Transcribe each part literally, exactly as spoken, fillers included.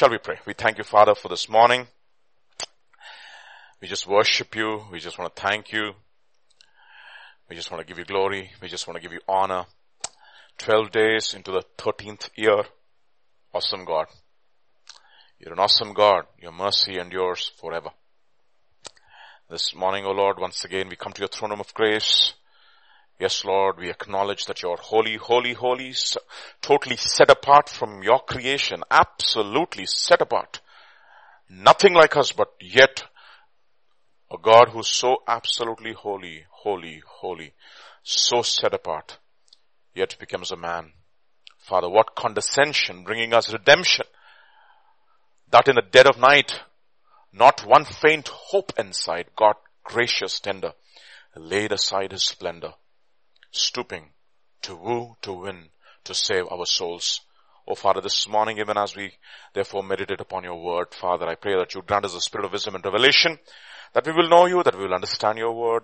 Shall we pray? We thank you, Father, for this morning. We just worship you. We just want to thank you. We just want to give you glory. We just want to give you honor. Twelve days into the thirteenth year. Awesome God. You're an awesome God. Your mercy endures forever. This morning, O Lord, once again, we come to your throne room of grace. Yes, Lord, we acknowledge that you are holy, holy, holy, totally set apart from your creation, absolutely set apart. Nothing like us, but yet a God who's so absolutely holy, holy, holy, so set apart, yet becomes a man. Father, what condescension, bringing us redemption, that in the dead of night, not one faint hope inside, God, gracious, tender, laid aside his splendor, stooping to woo, to win, to save our souls. Oh Father, this morning, even as we therefore meditate upon your word, Father, I pray that you grant us the spirit of wisdom and revelation, that we will know you, that we will understand your word,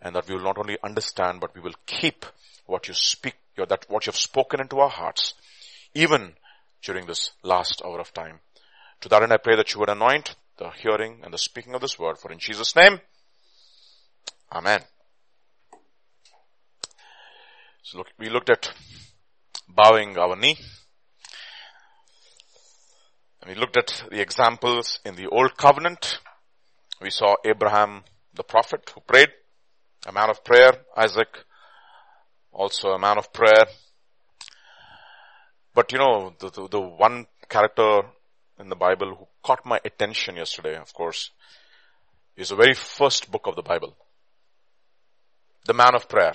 and that we will not only understand, but we will keep what you speak, your, that what you have spoken into our hearts, even during this last hour of time. To that end, I pray that you would anoint the hearing and the speaking of this word, for in Jesus' name, Amen. So look, we looked at bowing our knee. And we looked at the examples in the Old Covenant. We saw Abraham, the prophet, who prayed. A man of prayer. Isaac, also a man of prayer. But you know, the, the, the one character in the Bible who caught my attention yesterday, of course, is the very first book of the Bible. The man of prayer.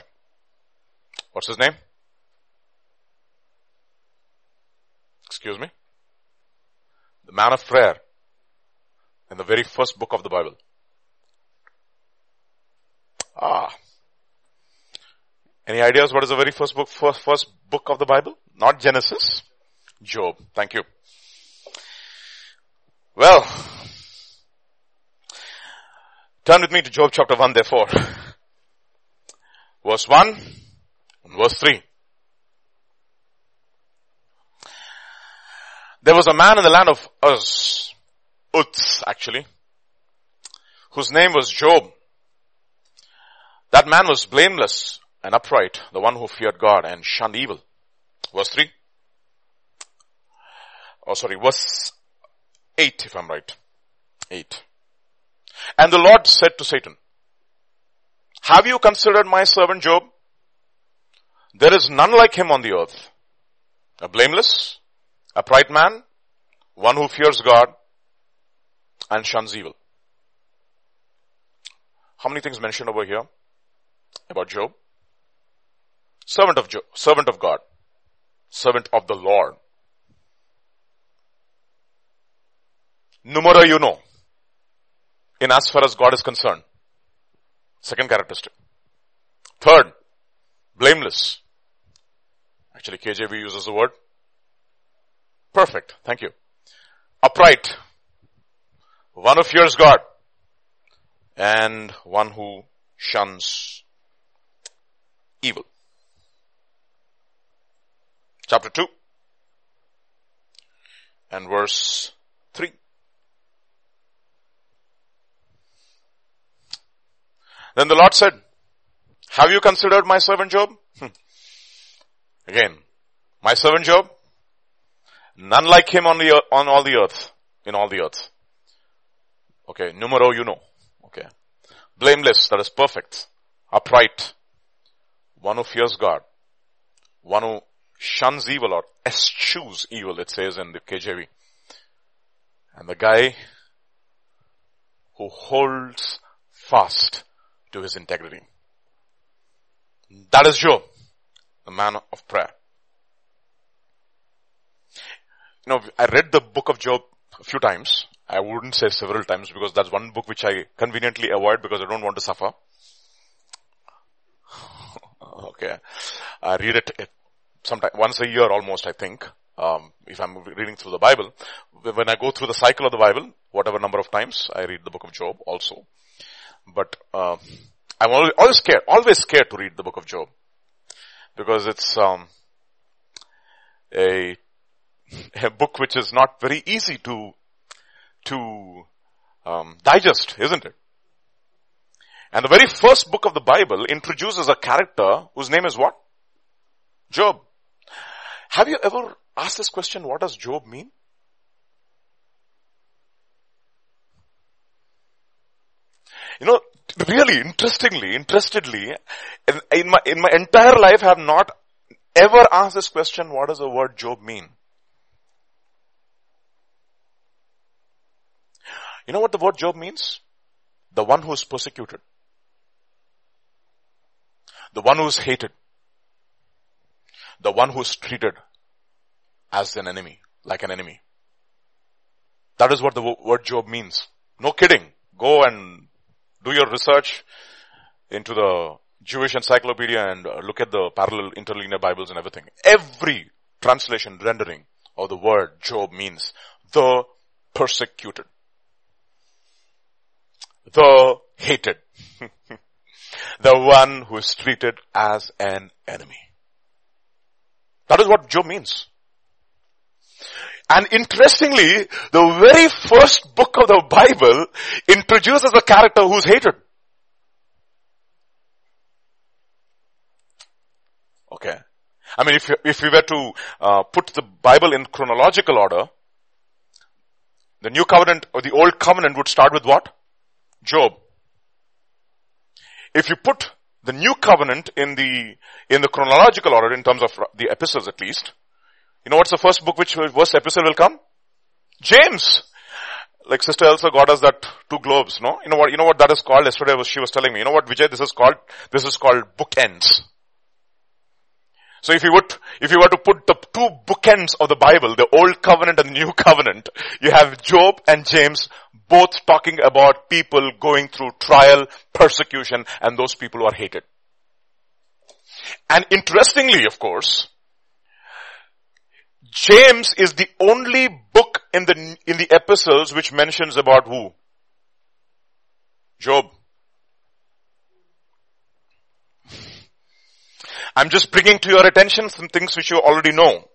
What's his name? Excuse me? The man of prayer in the very first book of the Bible. Ah. Any ideas what is the very first book, first, first book of the Bible? Not Genesis. Job. Thank you. Well, turn with me to Job chapter one, therefore. Verse one. Verse three. There was a man in the land of Uz, Uz actually, whose name was Job. That man was blameless and upright, the one who feared God and shunned evil. Verse three. Oh sorry, verse eight if I'm right. eight. And the Lord said to Satan, "Have you considered my servant Job? There is none like him on the earth. A blameless, upright man, one who fears God and shuns evil." How many things mentioned over here about Job? Servant of Job, servant of God, servant of the Lord. Numero uno, in as far as God is concerned. Second characteristic. Third, blameless. Actually, K J V uses the word perfect. Thank you. Upright. One who fears God. And one who shuns evil. Chapter two. And verse three. Then the Lord said, "Have you considered my servant Job?" Hmm. Again, my servant Job, none like him on the on all the earth, in all the earth. Okay, numero you know. Okay, blameless, that is perfect, upright, one who fears God, one who shuns evil or eschews evil. It says in the K J V, and the guy who holds fast to his integrity. That is Job, the man of prayer. You know, I read the book of Job a few times. I wouldn't say several times because that's one book which I conveniently avoid because I don't want to suffer. Okay. I read it sometime, once a year almost, I think. Um, if I'm reading through the Bible. When I go through the cycle of the Bible, whatever number of times, I read the book of Job also. But, uh, I'm always, always scared, always scared to read the book of Job because it's um, a a book which is not very easy to, to um, digest, isn't it? And the very first book of the Bible introduces a character whose name is what? Job. Have you ever asked this question, what does Job mean? You know, really interestingly, interestedly, in, in my in my entire life I have not ever asked this question, what does the word Job mean? You know what the word Job means? The one who is persecuted. The one who is hated. The one who is treated as an enemy, like an enemy. That is what the word Job means. No kidding. Go and do your research into the Jewish encyclopedia and look at the parallel interlinear Bibles and everything. Every translation rendering of the word Job means the persecuted. The hated. The one who is treated as an enemy. That is what Job means. And interestingly, the very first book of the Bible introduces a character who's hated. Okay. I mean, if, if we were to uh, put the Bible in chronological order, the New Covenant or the Old Covenant would start with what? Job. If you put the New Covenant in the, in the chronological order, in terms of the epistles at least, you know what's the first book, which first epistle will come? James. Like Sister Elsa got us that two globes, no? You know what, you know what that is called? Yesterday was, she was telling me, you know what Vijay, this is called, this is called bookends. So if you would, if you were to put the two bookends of the Bible, the Old Covenant and the New Covenant, you have Job and James both talking about people going through trial, persecution, and those people who are hated. And interestingly, of course, James is the only book in the, in the epistles which mentions about who? Job. I'm just bringing to your attention some things which you already know.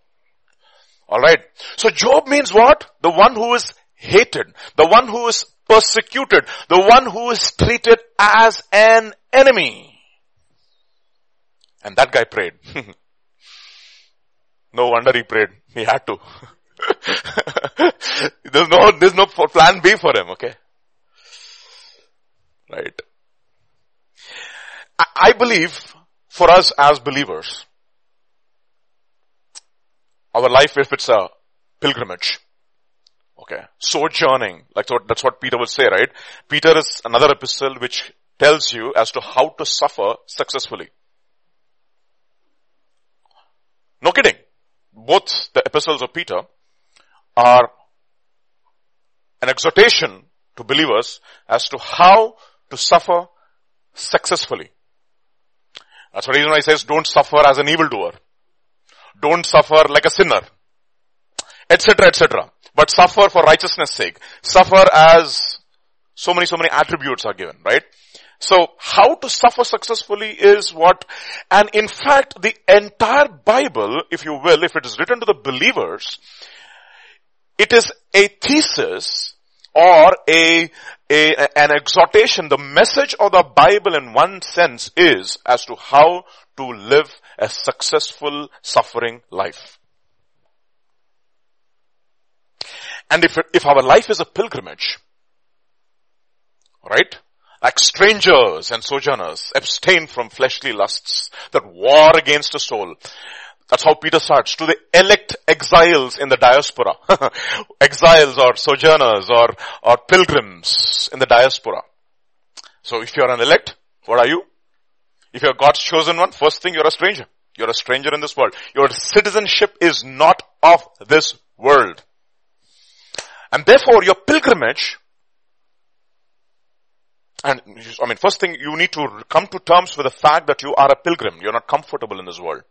Alright. So Job means what? The one who is hated. The one who is persecuted. The one who is treated as an enemy. And that guy prayed. No wonder he prayed. He had to. There's no, there's no plan B for him, okay? Right. I, I believe for us as believers, our life, if it's a pilgrimage, okay, sojourning, like so, that's what Peter would say, right? Peter is another epistle which tells you as to how to suffer successfully. No kidding. Both the epistles of Peter are an exhortation to believers as to how to suffer successfully. That's the reason why he says, don't suffer as an evildoer. Don't suffer like a sinner. Etc, et cetera. But suffer for righteousness' sake. Suffer as so many, so many attributes are given, right? So, how to suffer successfully is what, and in fact, the entire Bible, if you will, if it is written to the believers, it is a thesis or a, a an exhortation. The message of the Bible in one sense is as to how to live a successful suffering life. And if, if our life is a pilgrimage, right? Like strangers and sojourners, abstain from fleshly lusts that war against the soul. That's how Peter starts. To the elect exiles in the diaspora. Exiles or sojourners or, or pilgrims in the diaspora. So if you're an elect, what are you? If you're God's chosen one, first thing, you're a stranger. You're a stranger in this world. Your citizenship is not of this world. And therefore, your pilgrimage, and I mean, first thing, you need to come to terms with the fact that you are a pilgrim. You're not comfortable in this world.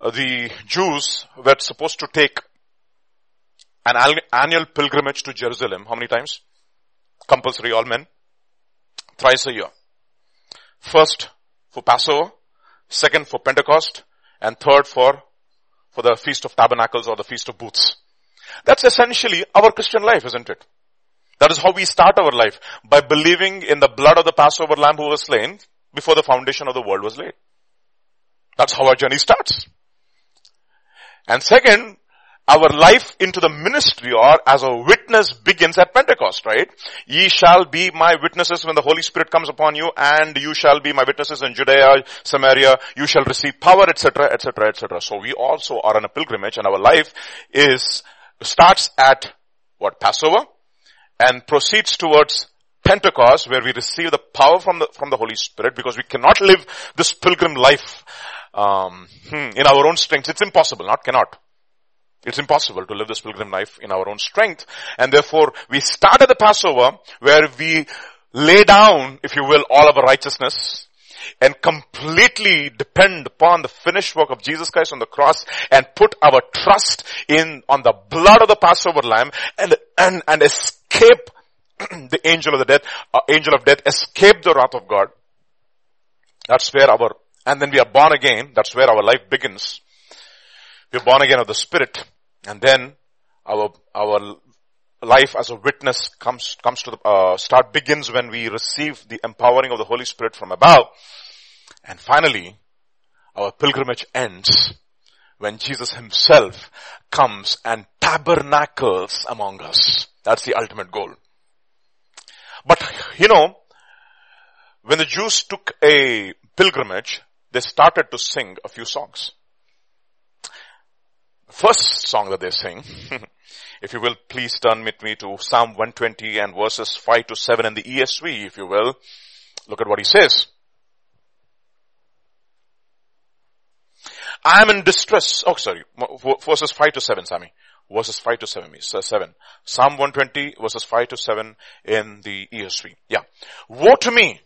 The Jews were supposed to take an annual pilgrimage to Jerusalem. How many times? Compulsory, all men. Thrice a year. First for Passover, second for Pentecost, and third for for the Feast of Tabernacles or the Feast of Booths. That's essentially our Christian life, isn't it? That is how we start our life, by believing in the blood of the Passover lamb who was slain before the foundation of the world was laid. That's how our journey starts. And second, our life into the ministry or as a witness begins at Pentecost, right? Ye shall be my witnesses when the Holy Spirit comes upon you, and you shall be my witnesses in Judea, Samaria, you shall receive power, et cetera, et cetera, et cetera. So we also are on a pilgrimage, and our life is starts at what? Passover, and proceeds towards Pentecost, where we receive the power from the from the Holy Spirit, because we cannot live this pilgrim life um, in our own strength. It's impossible, not cannot. It's impossible to live this pilgrim life in our own strength. And therefore, we start at the Passover, where we lay down, if you will, all of our righteousness and completely depend upon the finished work of Jesus Christ on the cross, and put our trust in on the blood of the Passover lamb, and and, and escape the angel of the death, uh, angel of death, escape the wrath of God. That's where our, and then we are born again. That's where our life begins. We're born again of the Spirit, and then our our life as a witness comes comes to the uh, start begins when we receive the empowering of the Holy Spirit from above, and finally, our pilgrimage ends when Jesus Himself comes and tabernacles among us. That's the ultimate goal. But you know, when the Jews took a pilgrimage, they started to sing a few songs. First song that they sing, if you will, please turn with me to Psalm one twenty and verses five to seven in the E S V, if you will. Look at what he says. I am in distress. Oh, sorry. Verses five to seven, Sammy. Verses five to seven. seven. Psalm one twenty, verses five to seven in the E S V. Yeah. Woe to me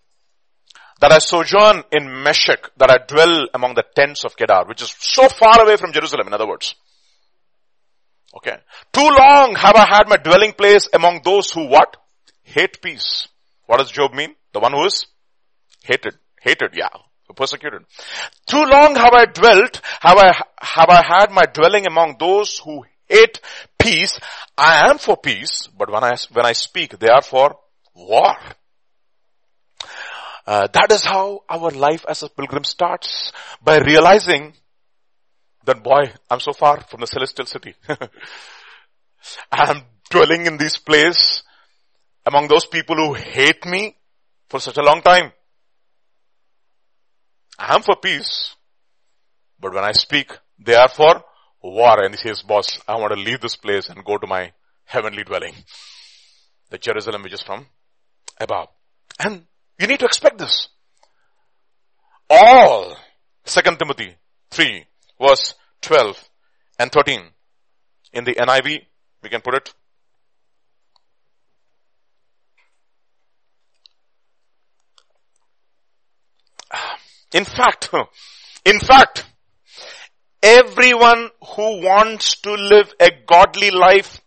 that I sojourn in Meshech, that I dwell among the tents of Kedar, which is so far away from Jerusalem, in other words. Okay. Too long have I had my dwelling place among those who what? Hate peace. What does Job mean? The one who is hated. Hated, yeah. Persecuted. Too long have I dwelt, have I, have I had my dwelling among those who hate peace. I am for peace, but when I, when I speak, they are for war. Uh, that is how our life as a pilgrim starts, by realizing that, boy, I'm so far from the celestial city. I'm dwelling in this place among those people who hate me for such a long time. I am for peace, but when I speak, they are for war. And he says, boss, I want to leave this place and go to my heavenly dwelling, the Jerusalem which is from above. And you need to expect this. All, Second Timothy three, verse twelve and thirteen. In the N I V, we can put it. In fact, in fact, everyone who wants to live a godly life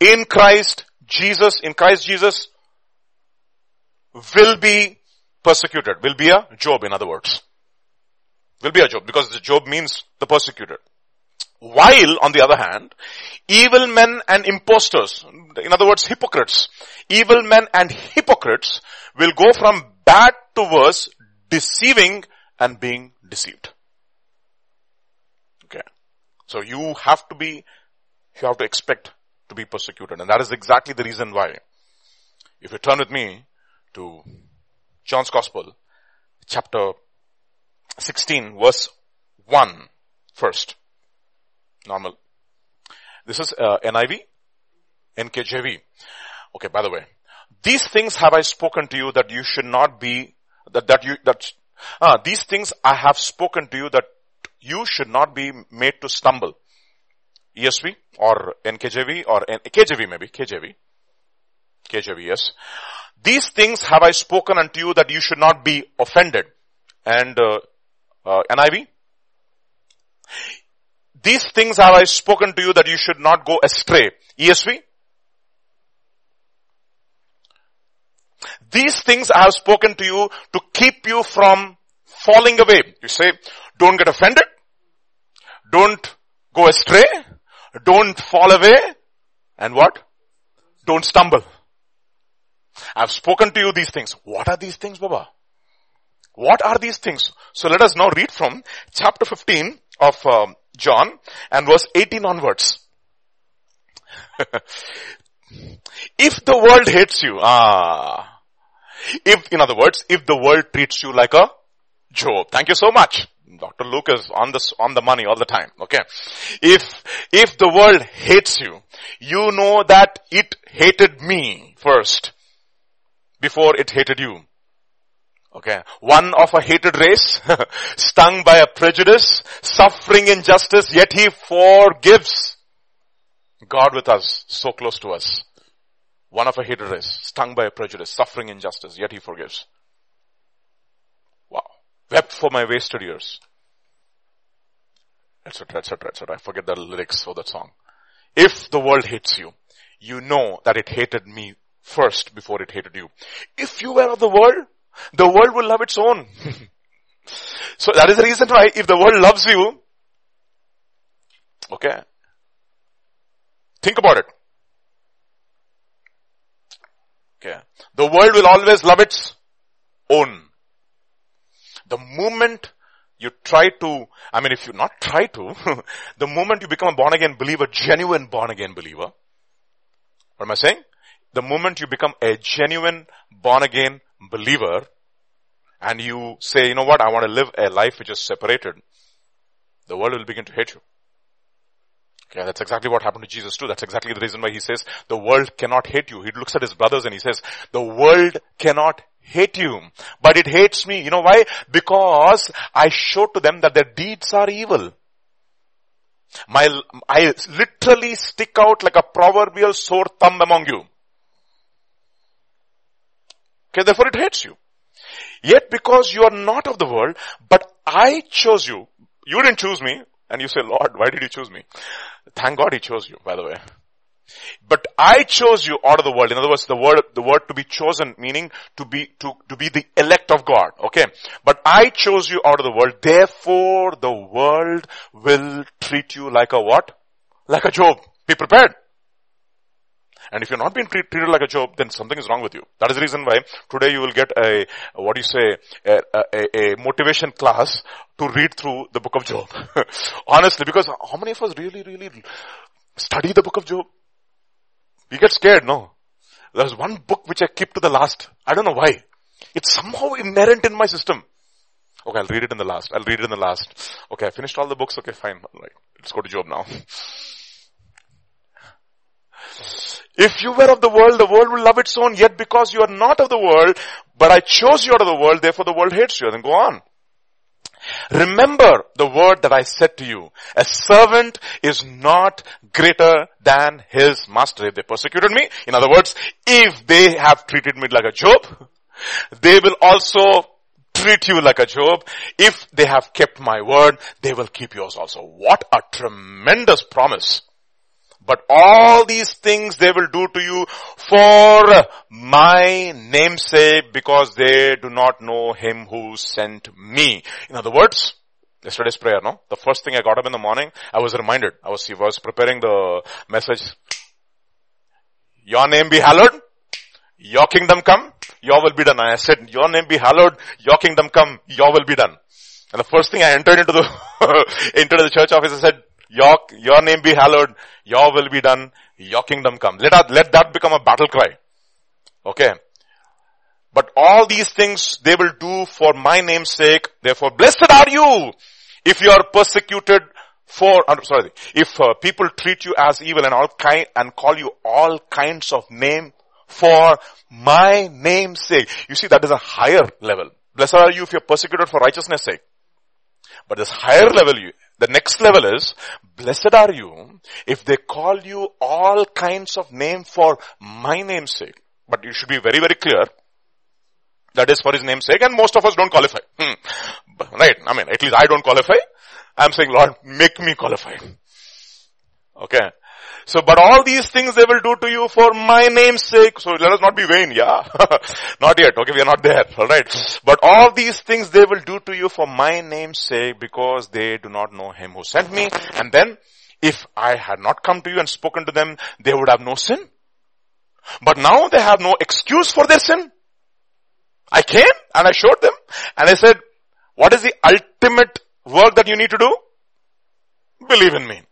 in Christ Jesus, in Christ Jesus, will be persecuted. Will be a Job, in other words. Will be a Job, because the Job means the persecuted. While, on the other hand, evil men and impostors, in other words, hypocrites, evil men and hypocrites will go from bad to worse, deceiving and being deceived. Okay. So you have to be, you have to expect to be persecuted. And that is exactly the reason why. If you turn with me to John's Gospel, chapter sixteen, verse one, first. Normal. This is uh, N I V, N K J V. Okay, by the way, these things have I spoken to you that you should not be, that, that you, that, ah, these things I have spoken to you that you should not be made to stumble. E S V or N K J V or N- K J V maybe, K J V. K J V, yes. These things have I spoken unto you that you should not be offended. And uh, uh, N I V. These things have I spoken to you that you should not go astray. E S V. These things I have spoken to you to keep you from falling away. You say, don't get offended. Don't go astray. Don't fall away. And what? Don't stumble. I've spoken to you these things. What are these things, Baba? What are these things? So let us now read from chapter fifteen of um, John and verse eighteen onwards. If the world hates you, ah, if, in other words, if the world treats you like a Job. Thank you so much. Doctor Luke is on this, on the money all the time. Okay. If, if the world hates you, you know that it hated me first before it hated you. Okay. One of a hated race, stung by a prejudice, suffering injustice, yet he forgives. God with us, so close to us. One of a hated race, stung by a prejudice, suffering injustice, yet he forgives. Wow. Wept for my wasted years. Etc, etc, et cetera. I forget the lyrics for that song. If the world hates you, you know that it hated me first before it hated you. If you were of the world, the world will love its own. So that is the reason why if the world loves you, okay, think about it. Okay. The world will always love its own. The moment you try to, I mean if you not try to, the moment you become a born again believer, genuine born again believer, what am I saying? The moment you become a genuine born again believer and you say, you know what, I want to live a life which is separated, the world will begin to hate you. Okay, that's exactly what happened to Jesus too. That's exactly the reason why he says, the world cannot hate you. He looks at his brothers and he says, the world cannot hate you, but it hates me. You know why? Because I showed to them that their deeds are evil. My, I literally stick out like a proverbial sore thumb among you. Okay, therefore it hates you. Yet because you are not of the world, but I chose you. You didn't choose me. And you say, Lord, why did you choose me? Thank God he chose you, by the way. But I chose you out of the world. In other words, the word, the word to be chosen, meaning to be, to, to be the elect of God. Okay. But I chose you out of the world. Therefore, the world will treat you like a what? Like a Job. Be prepared. And if you're not being treat, treated like a Job, then something is wrong with you. That is the reason why today you will get a, what do you say, a, a, a motivation class to read through the book of Job. Honestly, because how many of us really, really study the book of Job? We get scared, no? There's one book which I keep to the last. I don't know why. It's somehow inherent in my system. Okay, I'll read it in the last. I'll read it in the last. Okay, I finished all the books. Okay, fine. All right. Let's go to Job now. If you were of the world, the world will love its own, yet because you are not of the world, but I chose you out of the world, therefore the world hates you. Then go on. Remember the word that I said to you. A servant is not greater than his master. If they persecuted me, in other words, if they have treated me like a Job, they will also treat you like a Job. If they have kept my word, they will keep yours also. What a tremendous promise. But all these things they will do to you for my name's sake, because they do not know him who sent me. In other words, yesterday's prayer, no? The first thing I got up in the morning, I was reminded. I was, I was preparing the message. Your name be hallowed. Your kingdom come. Your will be done. I said, your name be hallowed. Your kingdom come. Your will be done. And the first thing I entered into the, entered the church office, I said, Your, your name be hallowed, your will be done, your kingdom come. Let that, let that become a battle cry. Okay. But all these things they will do for my name's sake. Therefore, blessed are you if you are persecuted for, I'm sorry, if uh, people treat you as evil and all kind, and call you all kinds of name for my name's sake. You see, that is a higher level. Blessed are you if you are persecuted for righteousness' sake. But this higher level, you, the next level is, blessed are you if they call you all kinds of name for my name's sake. But you should be very, very clear. That is for his name's sake, and most of us don't qualify. Hmm. Right? I mean, at least I don't qualify. I'm saying, Lord, make me qualify. Okay. So, but all these things they will do to you for my name's sake. So let us not be vain, yeah. Not yet, okay, we are not there, alright. But all these things they will do to you for my name's sake, because they do not know him who sent me. And then, if I had not come to you and spoken to them, they would have no sin. But now they have no excuse for their sin. I came and I showed them and I said, what is the ultimate work that you need to do? Believe in me.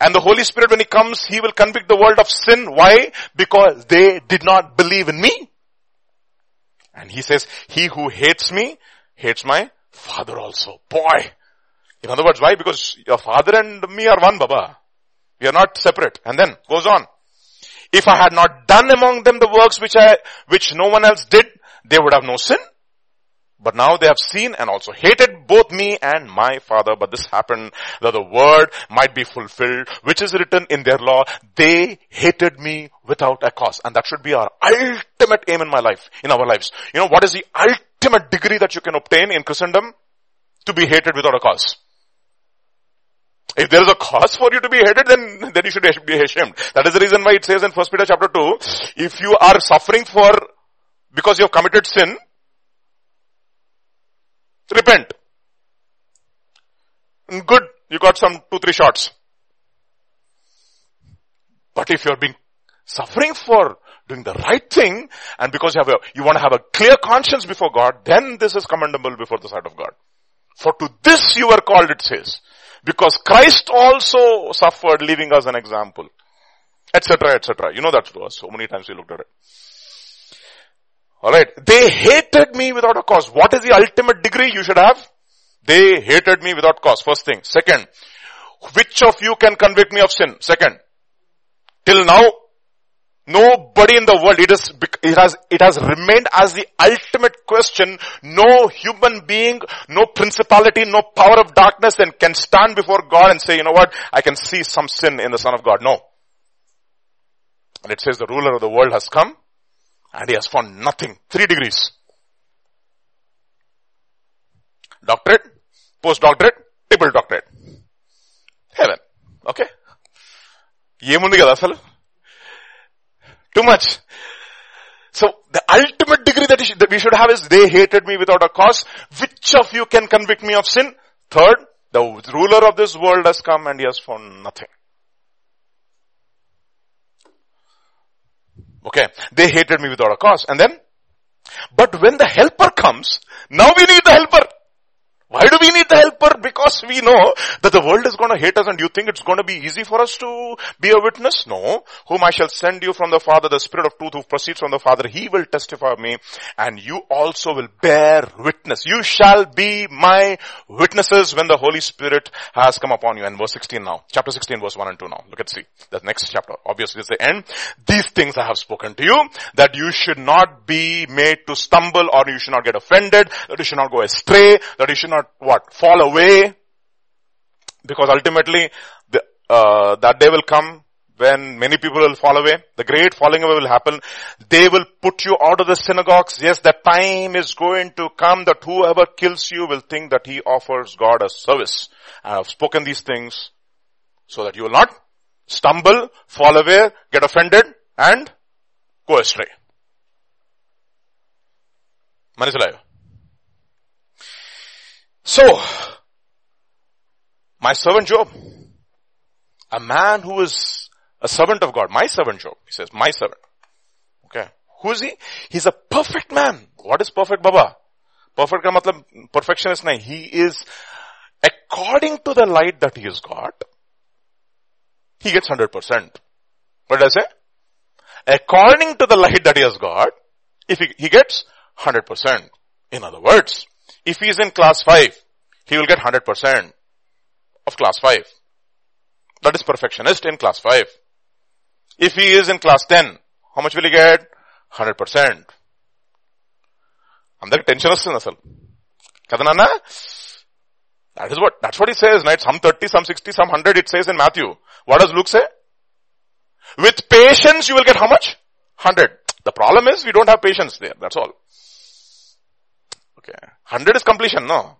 And the Holy Spirit, when He comes, He will convict the world of sin. Why? Because they did not believe in me. And He says, he who hates me, hates my Father also. Boy. In other words, why? Because your Father and me are one, Baba. We are not separate. And then, goes on. If I had not done among them the works which I, which no one else did, they would have no sin. But now they have seen and also hated both me and my Father. But this happened that the word might be fulfilled, which is written in their law. They hated me without a cause. And that should be our ultimate aim in my life, in our lives. You know, what is the ultimate degree that you can obtain in Christendom? To be hated without a cause. If there is a cause for you to be hated, then, then you should be ashamed. That is the reason why it says in First Peter chapter two, if you are suffering for, because you have committed sin, repent. Good, you got some two, three shots. But if you're being suffering for doing the right thing, and because you have a, you want to have a clear conscience before God, then this is commendable before the sight of God. For to this you were called, it says, because Christ also suffered, leaving us an example, et cetera, et cetera. You know that to us. So many times we looked at it. Alright, they hated me without a cause. What is the ultimate degree you should have? They hated me without cause. First thing. Second, which of you can convict me of sin? Second, till now, nobody in the world, it is, it has, it has remained as the ultimate question. No human being, no principality, no power of darkness then can stand before God and say, you know what, I can see some sin in the Son of God. No. And it says the ruler of the world has come. And he has found nothing. Three degrees. Doctorate, post-doctorate, triple doctorate. Heaven. Okay? Too much. So, the ultimate degree that, should, that we should have is, they hated me without a cause. Which of you can convict me of sin? Third, the ruler of this world has come and he has found nothing. Okay, they hated me without a cause. And then, but when the helper comes, now we need the helper. Why do we need the helper? Because we know that the world is going to hate us, and you think it's going to be easy for us to be a witness? No. Whom I shall send you from the Father, the Spirit of truth who proceeds from the Father, he will testify of me, and you also will bear witness. You shall be my witnesses when the Holy Spirit has come upon you. And verse sixteen now. Chapter sixteen, verse one and two now. Look at, see. The next chapter. Obviously, it's the end. These things I have spoken to you, that you should not be made to stumble, or you should not get offended, that you should not go astray, that you should not what? Fall away. Because ultimately, the, uh, that day will come when many people will fall away. The great falling away will happen. They will put you out of the synagogues. Yes, that time is going to come that whoever kills you will think that he offers God a service. I have spoken these things so that you will not stumble, fall away, get offended, and go astray. Man is alive. So, my servant Job, a man who is a servant of God, my servant Job, he says, my servant. Okay. Who is he? He's a perfect man. What is perfect, Baba? Perfect ka matlab perfectionist nahi. He is, according to the light that he has got, he gets one hundred percent. What does I say? According to the light that he has got, if he, he gets one hundred percent. In other words, if he is in class five, he will get one hundred percent of class five. That is perfectionist in class five. If he is in class ten, how much will he get? one hundred percent. And that tension is nasal. Kadanana? That is what, that's what he says, right? Some thirty, some sixty, some one hundred, it says in Matthew. What does Luke say? With patience you will get how much? one hundred. The problem is we don't have patience there, that's all. Okay. one hundred is completion, no?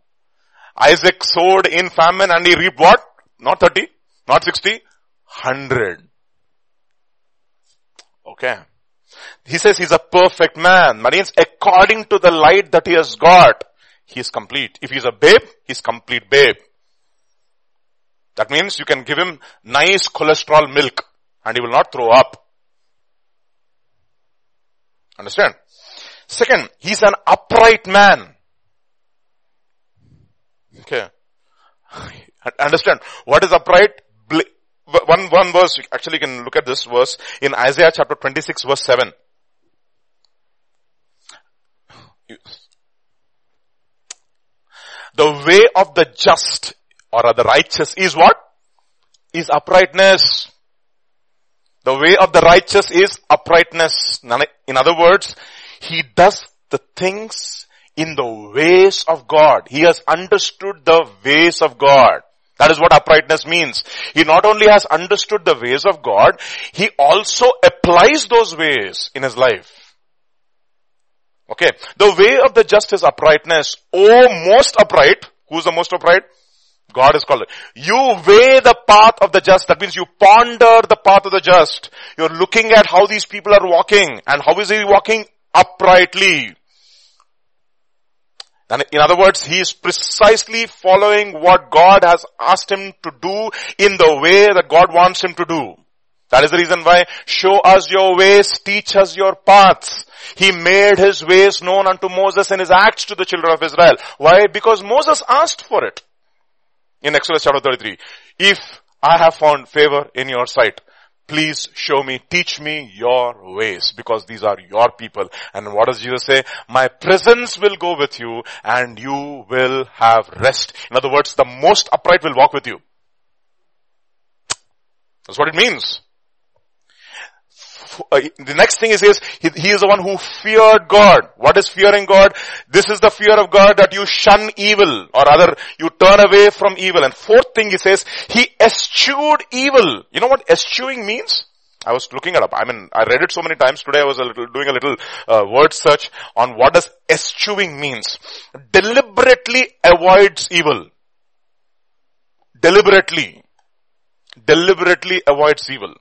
Isaac sowed in famine and he reaped what? Not thirty, not sixty, one hundred. Okay. He says he's a perfect man. Marines, according to the light that he has got, he is complete. If he's a babe, he's complete babe. That means you can give him nice cholesterol milk and he will not throw up. Understand? Second, he's an upright man. Okay. Understand. What is upright? One, one verse, actually you can look at this verse in Isaiah chapter twenty-six verse seven. The way of the just or the righteous is what? Is uprightness. The way of the righteous is uprightness. In other words, he does the things in the ways of God. He has understood the ways of God. That is what uprightness means. He not only has understood the ways of God, he also applies those ways in his life. Okay. The way of the just is uprightness. Oh, most upright. Who is the most upright? God is called. You weigh the path of the just. That means you ponder the path of the just. You're looking at how these people are walking. And how is he walking? Uprightly. And in other words, he is precisely following what God has asked him to do in the way that God wants him to do. That is the reason why, show us your ways, teach us your paths. He made his ways known unto Moses and his acts to the children of Israel. Why? Because Moses asked for it. In Exodus chapter thirty-three, if I have found favor in your sight, please show me, teach me your ways, because these are your people. And what does Jesus say? My presence will go with you and you will have rest. In other words, the most upright will walk with you. That's what it means. The next thing he says, he is the one who feared God. What is fearing God? This is the fear of God, that you shun evil, or rather you turn away from evil. And fourth thing he says, he eschewed evil. You know what eschewing means? I was looking it up. I mean, I read it so many times. Today I was a little, doing a little uh, word search on what does eschewing means. Deliberately avoids evil. Deliberately. Deliberately avoids evil.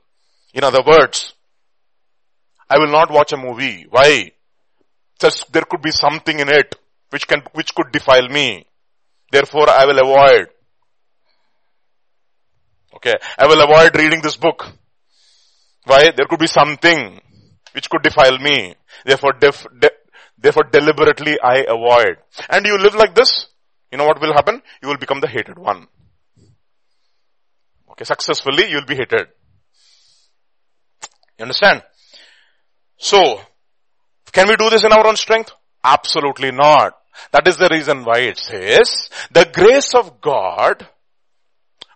In other words, I will not watch a movie. Why? Just, there could be something in it which can, which could defile me. Therefore, I will avoid. Okay. I will avoid reading this book. Why? There could be something which could defile me. Therefore, def, de, therefore deliberately I avoid. And you live like this, you know what will happen? You will become the hated one. Okay. Successfully, you will be hated. You understand? So, can we do this in our own strength? Absolutely not. That is the reason why it says, the grace of God,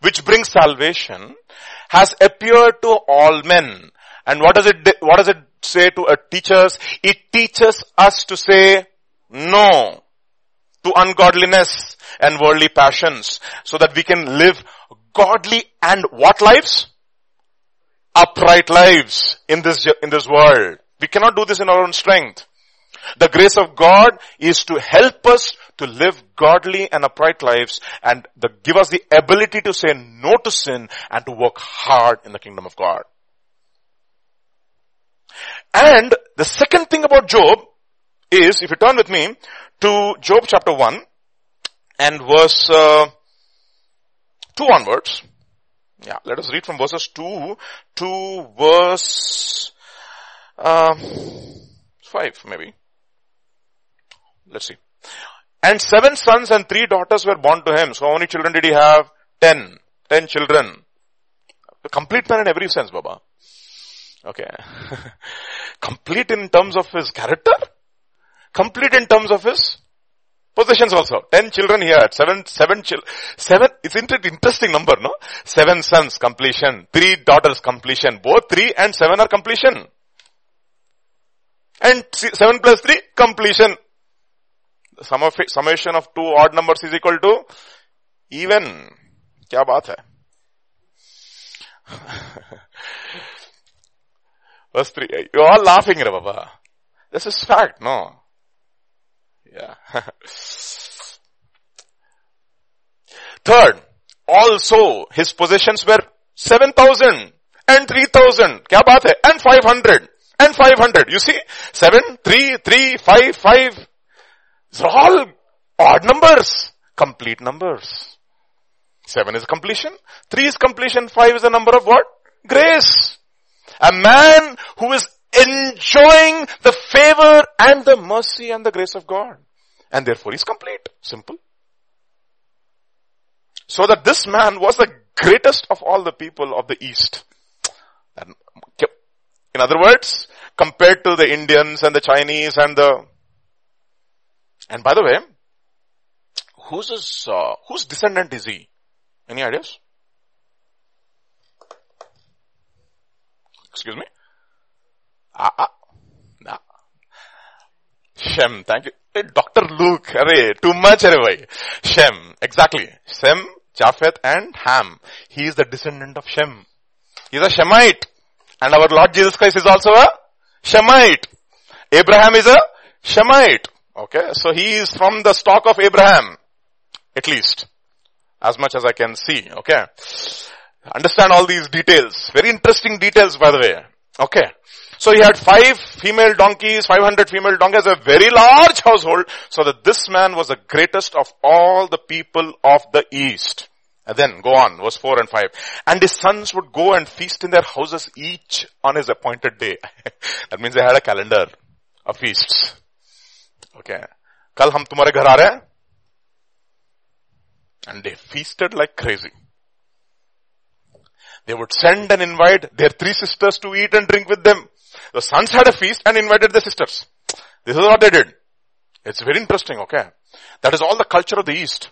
which brings salvation, has appeared to all men. And what does it, what does it say to our teachers? It teaches us to say no to ungodliness and worldly passions, so that we can live godly and what lives? Upright lives in this, in this world. We cannot do this in our own strength. The grace of God is to help us to live godly and upright lives, and the, give us the ability to say no to sin and to work hard in the kingdom of God. And the second thing about Job is, if you turn with me to Job chapter one and verse uh, two onwards. Yeah, let us read from verses two to verse... Uh, five, maybe. Let's see. And seven sons and three daughters were born to him. So how many children did he have? Ten. Ten children. A complete man in every sense, Baba. Okay. Complete in terms of his character? Complete in terms of his possessions also. Ten children he had. Seven, seven children. Seven, it's an interesting number, no? Seven sons, completion. Three daughters, completion. Both three and seven are completion. And seven plus three, completion. The sum of, summation of two odd numbers is equal to even. Kya baat hai? Verse three. You're all laughing, right, Baba. This is fact, no? Yeah. Third, also his possessions were seven thousand and three thousand. Kya baat hai? And five hundred. and five hundred. You see, seven, three, three, five, five. These are all odd numbers, complete numbers. seven is completion, three is completion, five is the number of what? Grace. A man who is enjoying the favor and the mercy and the grace of God. And therefore he's complete. Simple. So that this man was the greatest of all the people of the East. And in other words, compared to the Indians and the Chinese and the... And by the way, who's his, uh, whose descendant is he? Any ideas? Excuse me? Ah, ah. Nah. Shem, thank you. Hey, Doctor Luke, array, too much array. Shem, exactly. Shem, Japheth and Ham. He is the descendant of Shem. He is a Shemite. And our Lord Jesus Christ is also a Shemite. Abraham is a Shemite. Okay, so he is from the stock of Abraham. At least. As much as I can see. Okay. Understand all these details. Very interesting details, by the way. Okay. So he had five female donkeys, five hundred female donkeys, a very large household, so that this man was the greatest of all the people of the East. And then, go on, verse four and five. And his sons would go and feast in their houses each on his appointed day. That means they had a calendar of feasts. Okay. Kal hum tumhare ghar aa rahe hain. And they feasted like crazy. They would send and invite their three sisters to eat and drink with them. The sons had a feast and invited the sisters. This is what they did. It's very interesting, okay? That is all the culture of the East.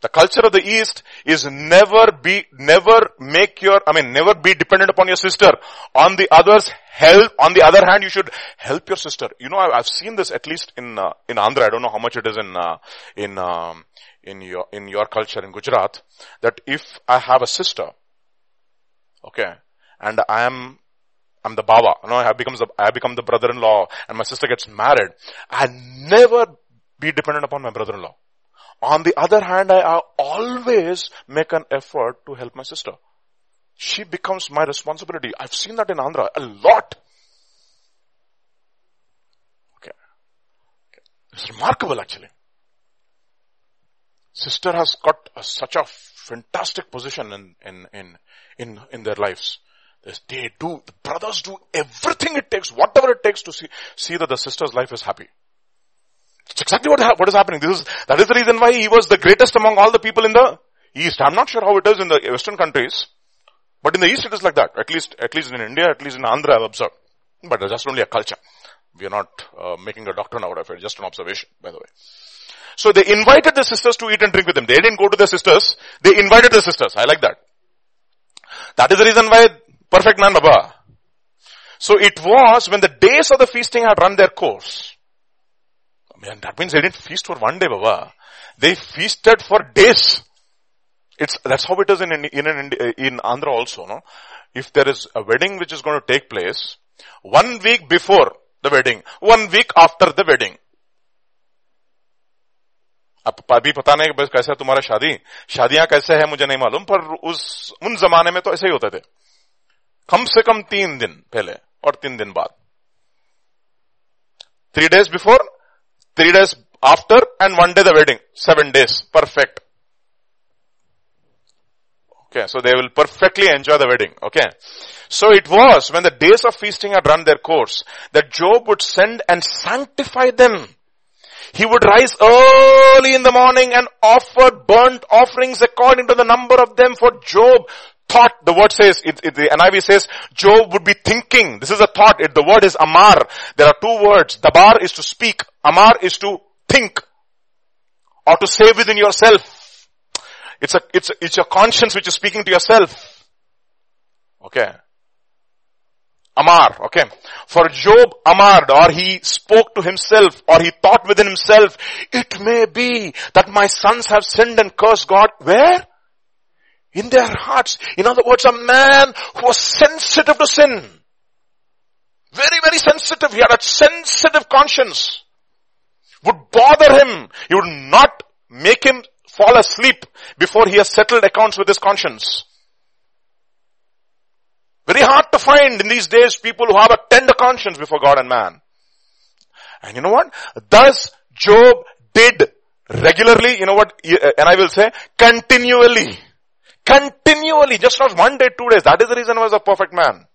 The culture of the East is never be, never make your, I mean, never be dependent upon your sister. On the other's help, on the other hand, you should help your sister. You know, I've seen this at least in, uh, in Andhra. I don't know how much it is in, uh, in, um, in your, in your culture in Gujarat, that if I have a sister, okay, and I am, I'm the Baba, you know, I have become the, I become the brother-in-law and my sister gets married, I never be dependent upon my brother-in-law. On the other hand, I, I always make an effort to help my sister. She becomes my responsibility. I've seen that in Andhra a lot. Okay. Okay. It's remarkable actually. Sister has got a, such a fantastic position in, in, in, in, in their lives. They do, the brothers do everything it takes, whatever it takes to see, see that the sister's life is happy. It's exactly what, what is happening. This is, that is the reason why he was the greatest among all the people in the East. I'm not sure how it is in the Western countries, but in the East it is like that. At least, at least in India, at least in Andhra I've observed. But it's just only a culture. We are not uh, making a doctrine out of it, just an observation, by the way. So they invited the sisters to eat and drink with them. They didn't go to the sisters. They invited the sisters. I like that. That is the reason why perfect man Baba. So it was when the days of the feasting had run their course. I mean, that means they didn't feast for one day Baba. They feasted for days. It's, that's how it is in, in, in, in Andhra also, no? If there is a wedding which is going to take place, one week before the wedding, one week after the wedding. अभी पता नहीं बस कैसा तुम्हारा शादी शादियां कैसे है मुझे नहीं मालूम पर उस उन जमाने में तो ऐसे ही होते थे कम से कम तीन दिन पहले और तीन दिन बाद three days before three days after and one day the wedding seven days perfect okay so they will perfectly enjoy the wedding okay so it was when the days of feasting had run their course that Job would send and sanctify them. He would rise early in the morning and offer burnt offerings according to the number of them. For Job thought, the word says, it, it, the N I V says, Job would be thinking. This is a thought. It, the word is amar. There are two words. Dabar is to speak. Amar is to think. Or to say within yourself. It's a, it's a, it's your conscience which is speaking to yourself. Okay. Amar, okay. For Job amar'd, or he spoke to himself, or he thought within himself, it may be that my sons have sinned and cursed God. Where? In their hearts. In other words, a man who was sensitive to sin. Very, very sensitive. He had a sensitive conscience. Would bother him. He would not make him fall asleep before he has settled accounts with his conscience. Very hard to find in these days people who have a tender conscience before God and man. And you know what? Thus Job did regularly, you know what, and I will say continually. Continually, just not one day, two days. That is the reason he was a perfect man.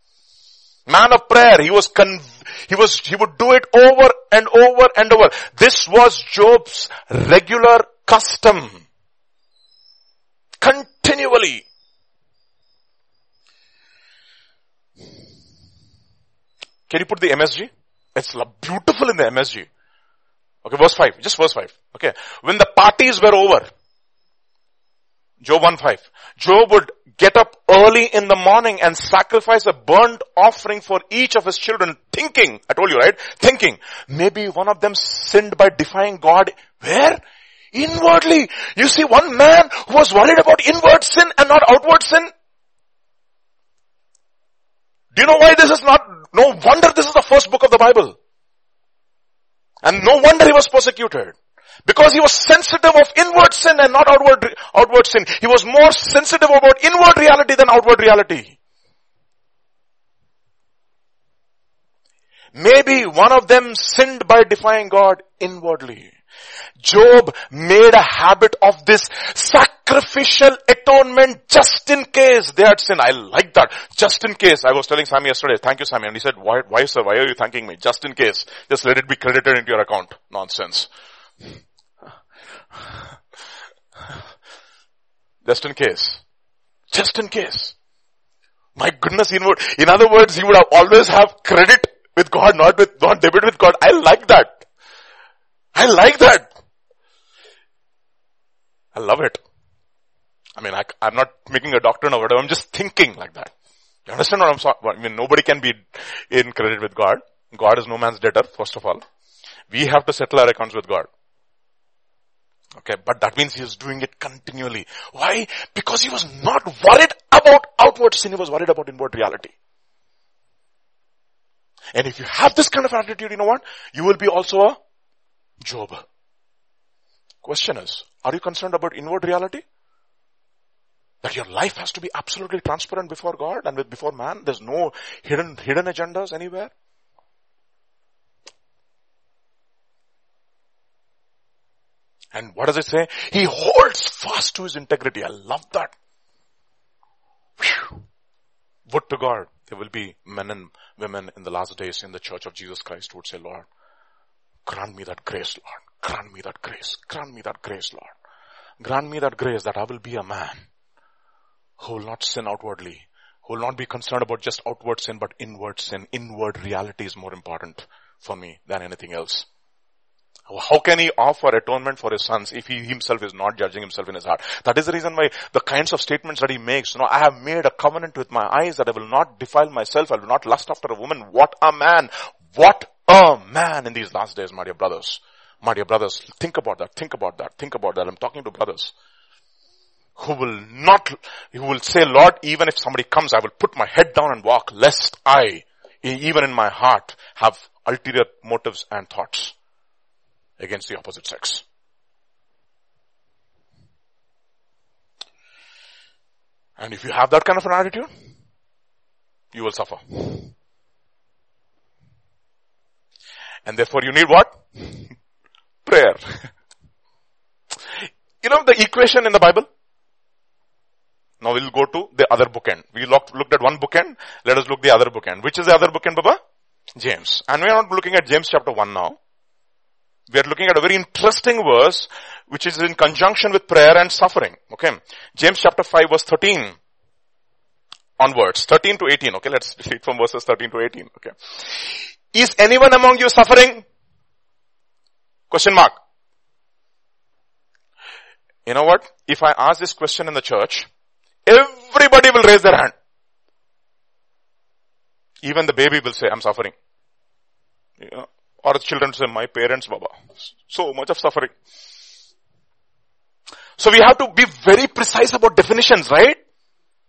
Man of prayer. He was, con- he was, he would do it over and over and over. This was Job's regular custom. Continually. Can you put the M S G? It's beautiful in the M S G. Okay, verse five. Just verse five. Okay. When the parties were over, Job one five. Job would get up early in the morning and sacrifice a burnt offering for each of his children, thinking, I told you, right? Thinking, maybe one of them sinned by defying God. Where? Inwardly. You see, one man who was worried about inward sin and not outward sin. Do you know why this is not, no wonder this is the first book of the Bible. And no wonder he was persecuted. Because he was sensitive of inward sin and not outward, outward sin. He was more sensitive about inward reality than outward reality. Maybe one of them sinned by defying God inwardly. Job made a habit of this sacrificial atonement just in case they had sinned. I like that. Just in case. I was telling Sammy yesterday, thank you Sammy. And he said, why, why sir, why are you thanking me? Just in case. Just let it be credited into your account. Nonsense. Just in case. Just in case. My goodness, he would, in other words, he would have always have credit with God, not with, not debit with God. I like that. I like that. I love it. I mean, I, I'm not making a doctrine or whatever. I'm just thinking like that. You understand what I'm saying? So, I mean, nobody can be in credit with God. God is no man's debtor, first of all. We have to settle our accounts with God. Okay, but that means he was doing it continually. Why? Because he was not worried about outward sin. He was worried about inward reality. And if you have this kind of attitude, you know what? You will be also a Job. Question is, are you concerned about inward reality? That your life has to be absolutely transparent before God and with before man. There's no hidden, hidden agendas anywhere. And what does it say? He holds fast to his integrity. I love that. Whew. Would to God, there will be men and women in the last days in the church of Jesus Christ who would say, Lord, grant me that grace, Lord. Grant me that grace. Grant me that grace, Lord. Grant me that grace that I will be a man who will not sin outwardly, who will not be concerned about just outward sin, but inward sin. Inward reality is more important for me than anything else. How can he offer atonement for his sons if he himself is not judging himself in his heart? That is the reason why the kinds of statements that he makes, you know, I have made a covenant with my eyes that I will not defile myself, I will not lust after a woman. What a man! What a man in these last days, my dear brothers. My dear brothers, think about that, think about that, think about that. I'm talking to brothers who will not, who will say, Lord, even if somebody comes, I will put my head down and walk, lest I, even in my heart, have ulterior motives and thoughts against the opposite sex. And if you have that kind of an attitude, you will suffer. And therefore you need what? Prayer. You know the equation in the Bible? Now we'll go to the other bookend. We looked, looked at one bookend. Let us look at the other bookend. Which is the other bookend, Baba? James. And we are not looking at James chapter one now. We are looking at a very interesting verse, which is in conjunction with prayer and suffering. Okay. James chapter five verse thirteen onwards. thirteen to eighteen. Okay. Let's read from verses thirteen to eighteen. Okay. Is anyone among you suffering? Question mark. You know what? If I ask this question in the church, everybody will raise their hand. Even the baby will say, I'm suffering. You know? Or the children say, my parents, Baba. So much of suffering. So we have to be very precise about definitions, right?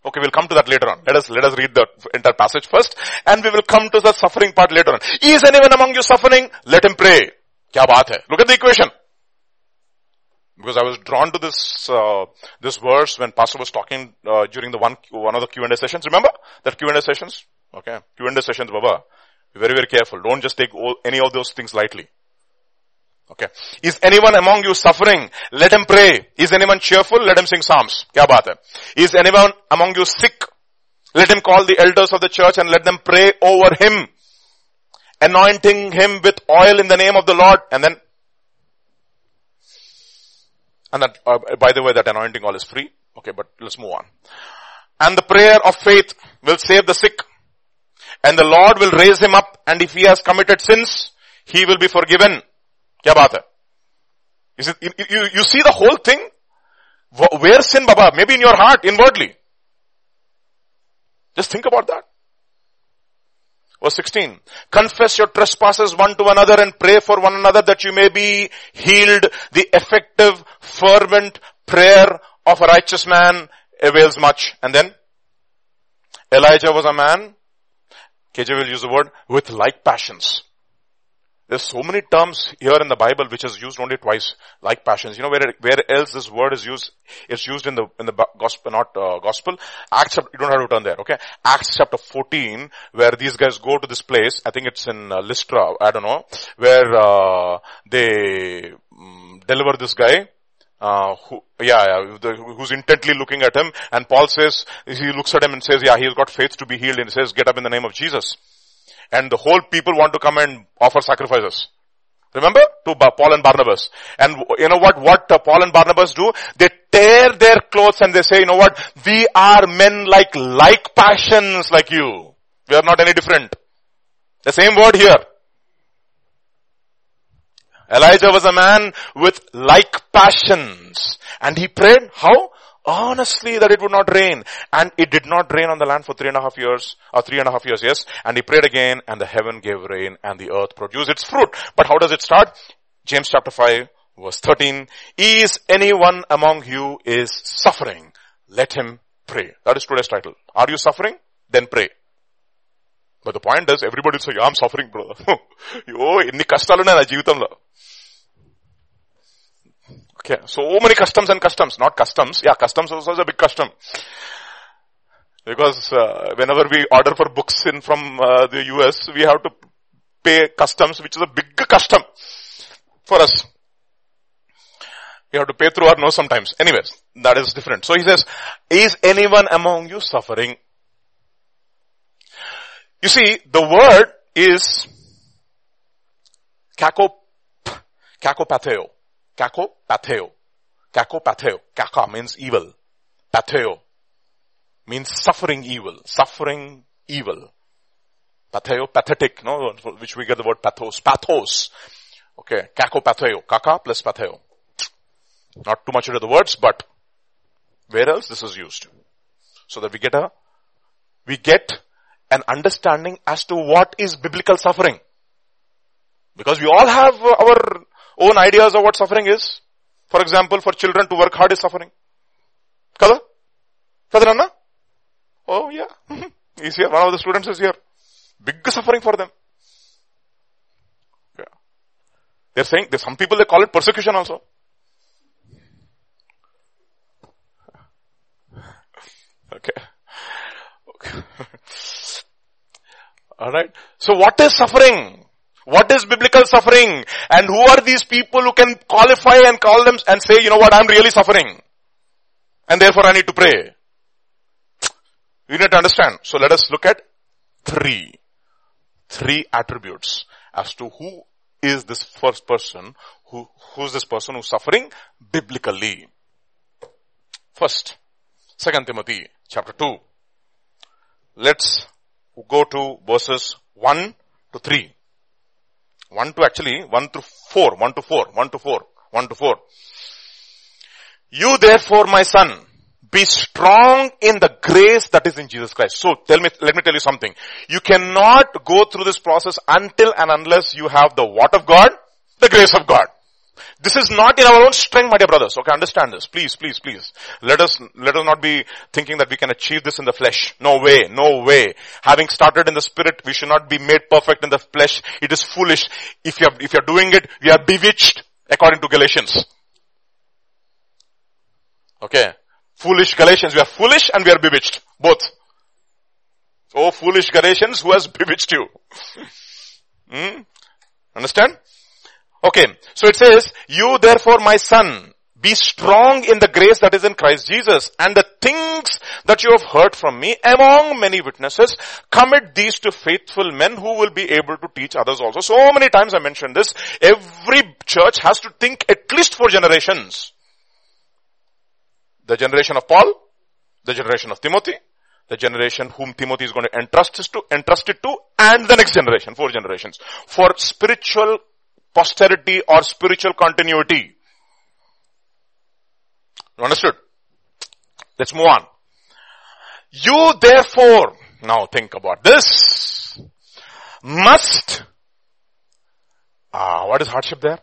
Okay, we'll come to that later on. Let us, let us read the entire passage first. And we will come to the suffering part later on. Is anyone among you suffering? Let him pray. Kya baat hai? Look at the equation. because I was drawn to this uh, this verse when Pastor was talking uh, during the one one of the Q and A sessions. Remember that Q and A sessions? Okay, Q and A sessions, Baba. Be very, very careful. Don't just take all, any of those things lightly. Okay. Is anyone among you suffering? Let him pray. Is anyone cheerful? Let him sing psalms. Kya baat hai? Is anyone among you sick? Let him call the elders of the church and let them pray over him, anointing him with oil in the name of the Lord. And then, and that, uh, by the way, that anointing oil is free. Okay, but let's move on. And the prayer of faith will save the sick, and the Lord will raise him up, and if he has committed sins, he will be forgiven. Kya baat hai? Is it, you, you, you see the whole thing? Where sin, Baba? Maybe in your heart, inwardly. Just think about that. Verse sixteen. Confess your trespasses one to another and pray for one another that you may be healed. The effective, fervent prayer of a righteous man avails much. And then, Elijah was a man, K J will use the word, with like passions. There's so many terms here in the Bible which is used only twice, like passions. You know where where else this word is used? It's used in the in the gospel, not uh, gospel. Acts, you don't have to turn there, okay? Acts chapter fourteen, where these guys go to this place. I think it's in uh, Lystra, I don't know, where uh, they um, deliver this guy. Uh, who, yeah, yeah the, who's intently looking at him, and Paul says, he looks at him and says, yeah, he's got faith to be healed, and he says, get up in the name of Jesus. And the whole people want to come and offer sacrifices. Remember? To Paul and Barnabas. And you know what, what uh, Paul and Barnabas do? They tear their clothes and they say, you know what, we are men like, like passions like you. We are not any different. The same word here. Elijah was a man with like passions. And he prayed, how? Honestly, that it would not rain. And it did not rain on the land for three and a half years, or three and a half years, yes. And he prayed again, and the heaven gave rain, and the earth produced its fruit. But how does it start? James chapter five, verse thirteen. Is anyone among you is suffering? Let him pray. That is today's title. Are you suffering? Then pray. But the point is, everybody will say, I'm suffering, brother. Yo, inni kashtalu na jeevitamlo. Okay, so many customs and customs, not customs. Yeah, customs also is a big custom. Because uh, whenever we order for books in from uh, the U S, we have to pay customs, which is a big custom for us. We have to pay through our nose sometimes. Anyways, that is different. So he says, is anyone among you suffering? You see, the word is kakop, kakopatheo. Kako, patheo. Kako, patheo. Kaka means evil. Patheo means suffering evil. Suffering evil. Patheo, pathetic, no? Which we get the word pathos. Pathos. Okay. Kako, patheo. Kaka plus patheo. Not too much into the words, but where else this is used? So that we get a, we get an understanding as to what is biblical suffering. Because we all have our own ideas of what suffering is. For example, for children to work hard is suffering. Kada? Kada Ranna? Oh yeah. He's here. One of the students is here. Big suffering for them. Yeah. They're saying, some people they call it persecution also. Okay. Okay. Alright. So what is suffering? What is biblical suffering? And who are these people who can qualify and call them and say, you know what, I'm really suffering. And therefore I need to pray. You need to understand. So let us look at three. Three attributes as to who is this first person, who, who is this person who's suffering biblically. First, Second Timothy chapter two. Let's go to verses one to three. One to actually, one through four, one to four, one to four, one to four. You therefore, my son, be strong in the grace that is in Jesus Christ. So tell me, let me tell you something. You cannot go through this process until and unless you have the what of God, the grace of God. This is not in our own strength, my dear brothers. Okay, understand this. Please, please, please. Let us, let us not be thinking that we can achieve this in the flesh. No way, no way. Having started in the spirit, we should not be made perfect in the flesh. It is foolish. If you are, if you are doing it, you are bewitched, according to Galatians. Okay. Foolish Galatians. We are foolish and we are bewitched. Both. Oh, foolish Galatians, who has bewitched you? hmm? Understand? Okay. So it says, you therefore, my son, be strong in the grace that is in Christ Jesus, and the things that you have heard from me among many witnesses, commit these to faithful men who will be able to teach others also. So many times I mentioned this. Every church has to think at least four generations. The generation of Paul, the generation of Timothy, the generation whom Timothy is going to entrust it to, entrust it to, and the next generation, four generations, for spiritual posterity or spiritual continuity. Understood? Let's move on. You therefore, now think about this, must, ah, what is hardship there?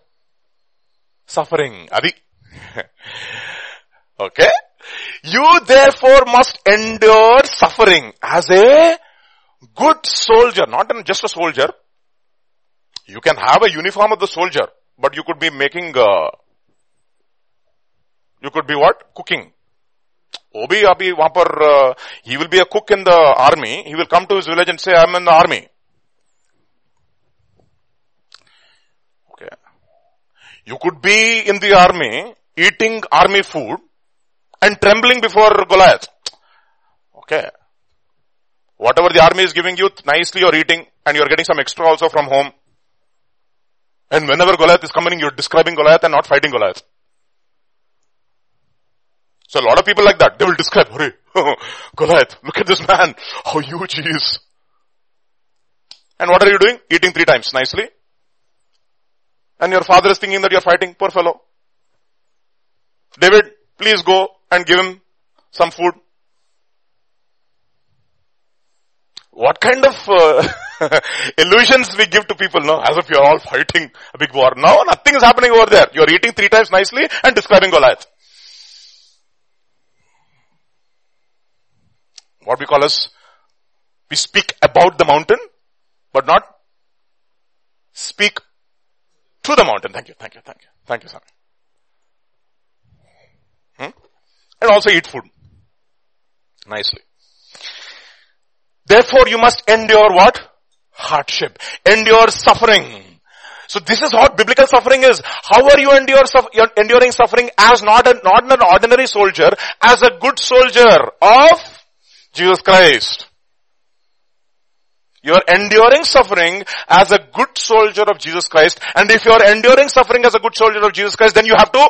Suffering. Adi. Okay. You therefore must endure suffering as a good soldier, not just a soldier. You can have a uniform of the soldier, but you could be making, uh, you could be what? Cooking. Obi Abi Wapar, he will be a cook in the army. He will come to his village and say, I'm in the army. Okay. You could be in the army, eating army food, and trembling before Goliath. Okay. Whatever the army is giving you, nicely you're eating, and you're getting some extra also from home. And whenever Goliath is coming, you're describing Goliath and not fighting Goliath. So a lot of people like that, they will describe, hurry, Goliath, look at this man, how huge he is. And what are you doing? Eating three times, nicely. And your father is thinking that you're fighting, poor fellow. David, please go and give him some food. What kind of uh, illusions we give to people, no? As if you're all fighting a big war. No, nothing is happening over there. You're eating three times nicely and describing Goliath. What we call as, we speak about the mountain, but not speak to the mountain. Thank you, thank you, thank you, thank you, sir. Hmm? And also eat food. Nicely. Therefore you must endure what? Hardship. Endure suffering. So this is what biblical suffering is. How are you endure suf- enduring suffering as not, a, not an ordinary soldier, as a good soldier of Jesus Christ? You are enduring suffering as a good soldier of Jesus Christ. And if you are enduring suffering as a good soldier of Jesus Christ, then you have to,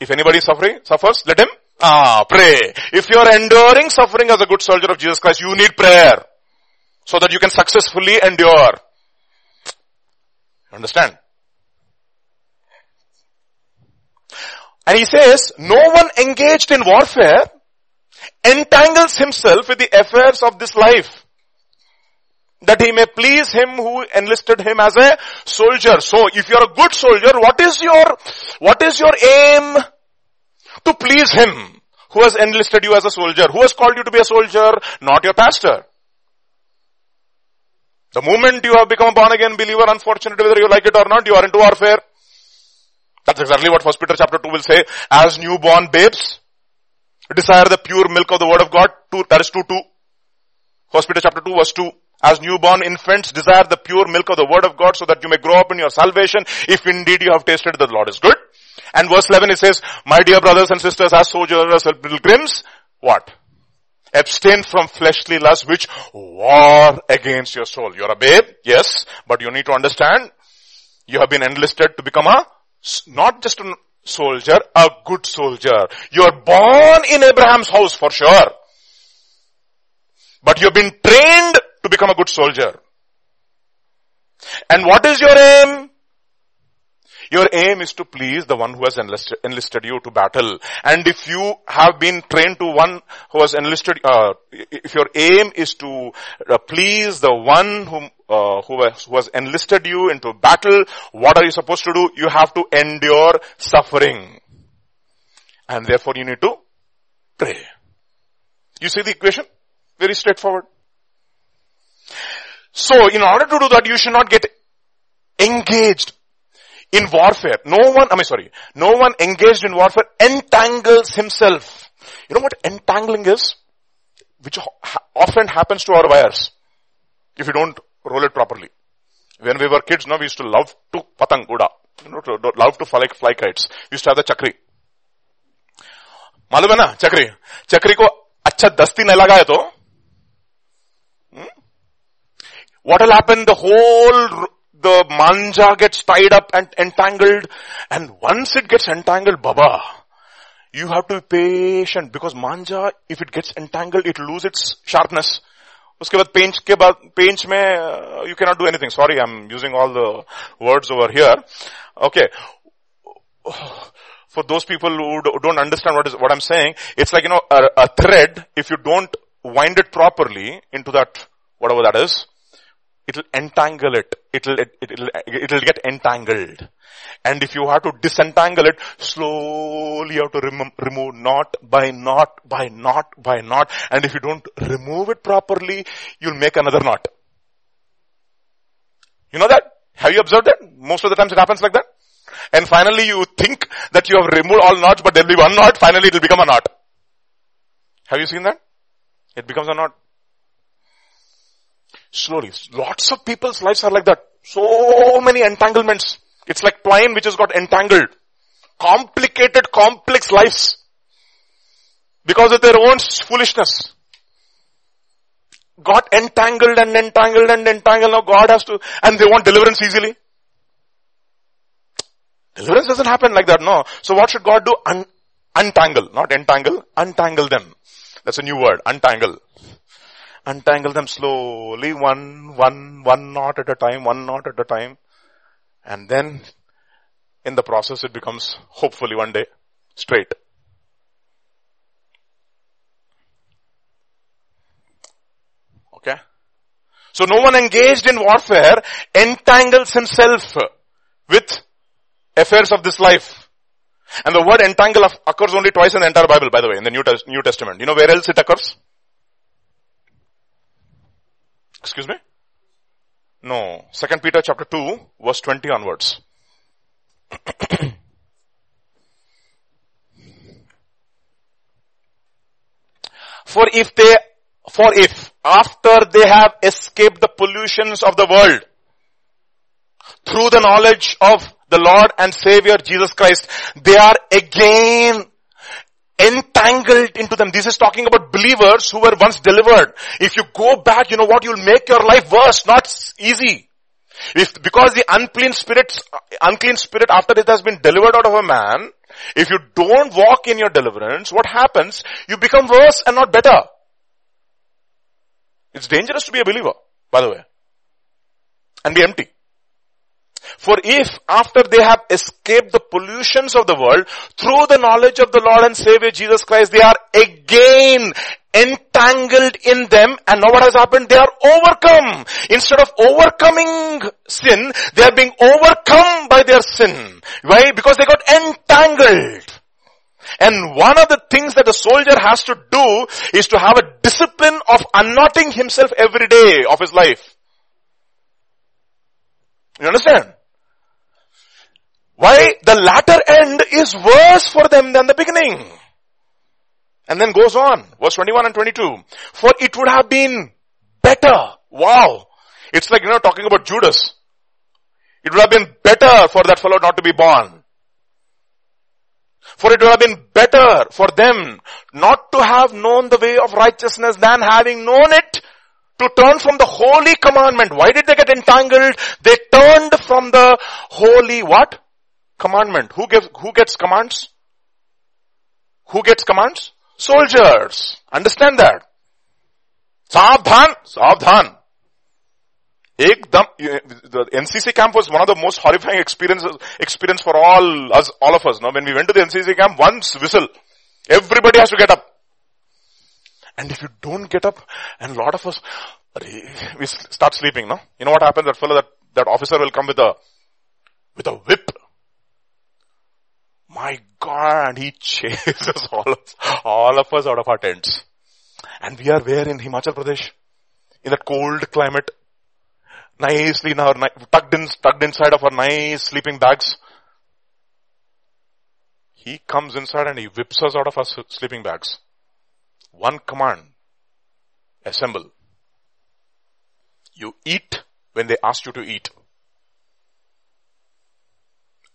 if anybody suffering, suffers, let him ah, pray. If you are enduring suffering as a good soldier of Jesus Christ, you need prayer so that you can successfully endure. Understand? And he says, no one engaged in warfare entangles himself with the affairs of this life, that he may please him who enlisted him as a soldier. So if you're a good soldier, what is your, what is your aim? To please him who has enlisted you as a soldier, who has called you to be a soldier, not your pastor. The moment you have become a born again believer, unfortunately, whether you like it or not, you are into warfare. That's exactly what First Peter chapter two will say. As newborn babes, desire the pure milk of the word of God. Two, that is two, two. First Peter chapter two verse two. As newborn infants, desire the pure milk of the word of God so that you may grow up in your salvation, if indeed you have tasted that the Lord is good. And verse eleven, it says, my dear brothers and sisters, as sojourners and pilgrims, what? Abstain from fleshly lusts which war against your soul. You're a babe, yes, but you need to understand, you have been enlisted to become a, not just an soldier, a good soldier. You are born in Abraham's house for sure, but you have been trained to become a good soldier. And what is your aim? Your aim is to please the one who has enlisted, enlisted you to battle. And if you have been trained to one who has enlisted, uh, if your aim is to uh, please the one whom, uh, who, has, who has enlisted you into battle, what are you supposed to do? You have to endure suffering. And therefore you need to pray. You see the equation? Very straightforward. So in order to do that, you should not get engaged. in warfare. No one, I mean sorry, no one engaged in warfare entangles himself. You know what entangling is? Which often happens to our wires if you don't roll it properly. When we were kids, now we used to love to patang guda. You know, to, to, love to fly, fly kites. We used to have the chakri. मालूम है ना चक्री चक्री को अच्छा दस्ती नहीं लगाए तो what will happen? The whole the manja gets tied up and entangled, and once it gets entangled, Baba, you have to be patient because manja, if it gets entangled, it loses its sharpness. उसके बाद पेंच के बाद पेंच में you cannot do anything. Sorry, I'm using all the words over here. Okay. For those people who don't understand what is what I'm saying, it's like, you know, a, a thread, if you don't wind it properly into that, whatever that is, it'll entangle it. It'll, it, it'll, it'll get entangled. And if you have to disentangle it, slowly you have to rem- remove knot by knot by knot by knot. And if you don't remove it properly, you'll make another knot. You know that? Have you observed that? Most of the times it happens like that. And finally you think that you have removed all knots, but there will be one knot, finally it will become a knot. Have you seen that? It becomes a knot. Slowly. Lots of people's lives are like that. So many entanglements. It's like twine which has got entangled. Complicated, complex lives. Because of their own foolishness. Got entangled and entangled and entangled. Now God has to, and they want deliverance easily. Deliverance doesn't happen like that, no. So what should God do? Un- untangle, not entangle. Untangle them. That's a new word. Untangle. Untangle them slowly, one, one, one knot at a time, one knot at a time. And then, in the process, it becomes, hopefully one day, straight. Okay? So no one engaged in warfare entangles himself with affairs of this life. And the word entangle occurs only twice in the entire Bible, by the way, in the New, Test- New Testament. You know where else it occurs? Excuse me? No. Second Peter chapter two, verse twenty onwards. For if they, for if, after they have escaped the pollutions of the world, through the knowledge of the Lord and Savior Jesus Christ, they are again entangled into them. This is talking about believers who were once delivered. If you go back, you know what? You'll make your life worse, not easy. If, because the unclean spirits, unclean spirit after it has been delivered out of a man, if you don't walk in your deliverance, what happens? You become worse and not better. It's dangerous to be a believer, by the way. And be empty. For if, after they have escaped the pollutions of the world, through the knowledge of the Lord and Savior Jesus Christ, they are again entangled in them. And now what has happened? They are overcome. Instead of overcoming sin, they are being overcome by their sin. Why? Because they got entangled. And one of the things that a soldier has to do is to have a discipline of unknotting himself every day of his life. You understand? Why? The latter end is worse for them than the beginning. And then goes on. Verse twenty-one and twenty-two. For it would have been better. Wow. It's like, you know, talking about Judas. It would have been better for that fellow not to be born. For it would have been better for them not to have known the way of righteousness than having known it to turn from the holy commandment. Why did they get entangled? They turned from the holy what? Commandment. Who gives, who gets commands? Who gets commands? Soldiers. Understand that. Saavdhan. Saavdhan. Ekdam. The N C C camp was one of the most horrifying experiences, experience for all us, all of us. Now, when we went to the N C C camp, once whistle, everybody has to get up. And if you don't get up, and a lot of us, we start sleeping, no? You know what happens? That fellow, that, that officer will come with a, with a whip. My God, he chases all of, all of us out of our tents. And we are where in Himachal Pradesh? In that cold climate. nicely in our, tucked in, tucked inside of our nice sleeping bags. He comes inside and he whips us out of our sleeping bags. One command. Assemble. You eat when they ask you to eat.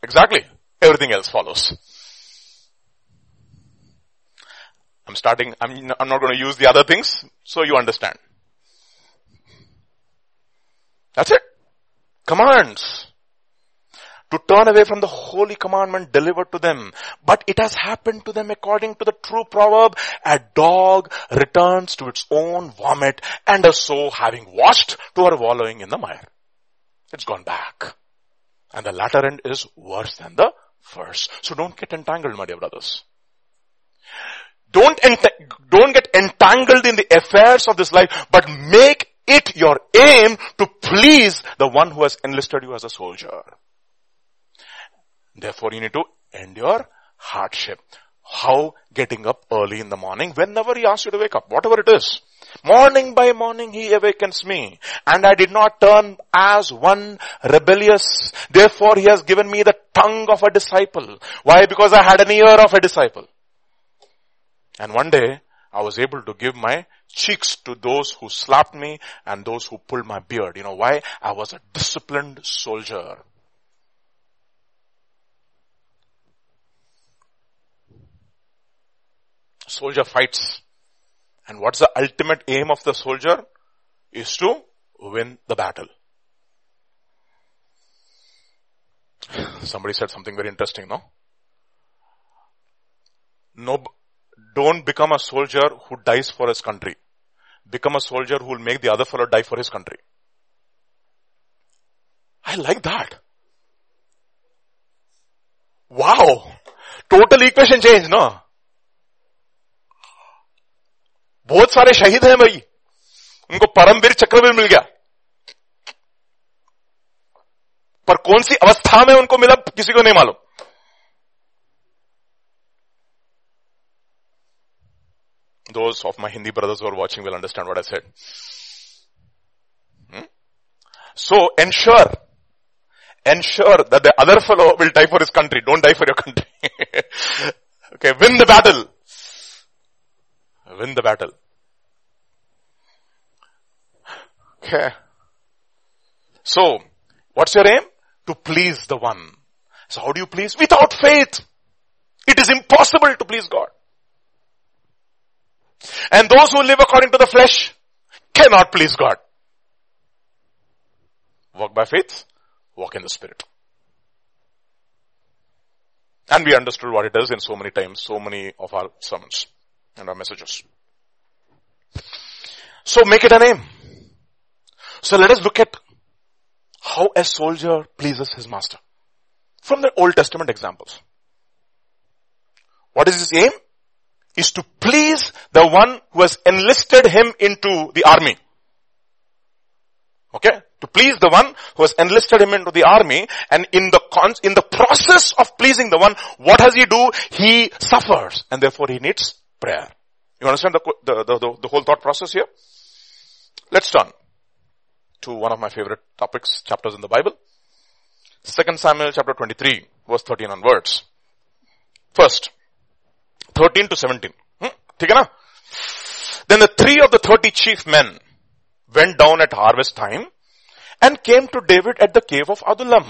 Exactly. Everything else follows. I'm starting, I'm, I'm not going to use the other things, so you understand. That's it. Commands. To turn away from the holy commandment delivered to them. But it has happened to them according to the true proverb, a dog returns to its own vomit and a sow having washed to her wallowing in the mire. It's gone back. And the latter end is worse than the first. So don't get entangled, my dear brothers. Don't ent- don't get entangled in the affairs of this life, but make it your aim to please the one who has enlisted you as a soldier. Therefore, you need to endure hardship. How? Getting up early in the morning, whenever he asks you to wake up, whatever it is. Morning by morning, he awakens me. And I did not turn as one rebellious. Therefore, he has given me the tongue of a disciple. Why? Because I had an ear of a disciple. And one day, I was able to give my cheeks to those who slapped me and those who pulled my beard. You know why? I was a disciplined soldier. Soldier fights. And what's the ultimate aim of the soldier? Is to win the battle. Somebody said something very interesting, no? No, don't become a soldier who dies for his country. Become a soldier who will make the other fellow die for his country. I like that. Wow. Total equation change, no? बहुत सारे शहीद हैं भाई, उनको परमवीर चक्र भी मिल गया, पर कौन सी अवस्था में उनको मिला किसी को नहीं मालूम. Those of my Hindi brothers who are watching will understand what I said. Hmm? So ensure, ensure that the other fellow will die for his country. Don't die for your country. Okay, win the battle. Win the battle. Okay. So, what's your aim? To please the one. So how do you please? Without faith, it is impossible to please God. And those who live according to the flesh cannot please God. Walk by faith, walk in the Spirit. And we understood what it is in so many times, so many of our sermons and our messages. So make it an aim. So let us look at how a soldier pleases his master. From the Old Testament examples. What is his aim? Is to please the one who has enlisted him into the army. Okay? To please the one who has enlisted him into the army, and in the con- in the process of pleasing the one, what does he do? He suffers, and therefore he needs prayer. You understand the, the, the, the whole thought process here? Let's turn to one of my favorite topics, chapters in the Bible. Second Samuel chapter twenty-three, verse thirteen onwards. First, thirteen to seventeen. Hmm? Okay, na? Then the three of the thirty chief men went down at harvest time and came to David at the cave of Adullam.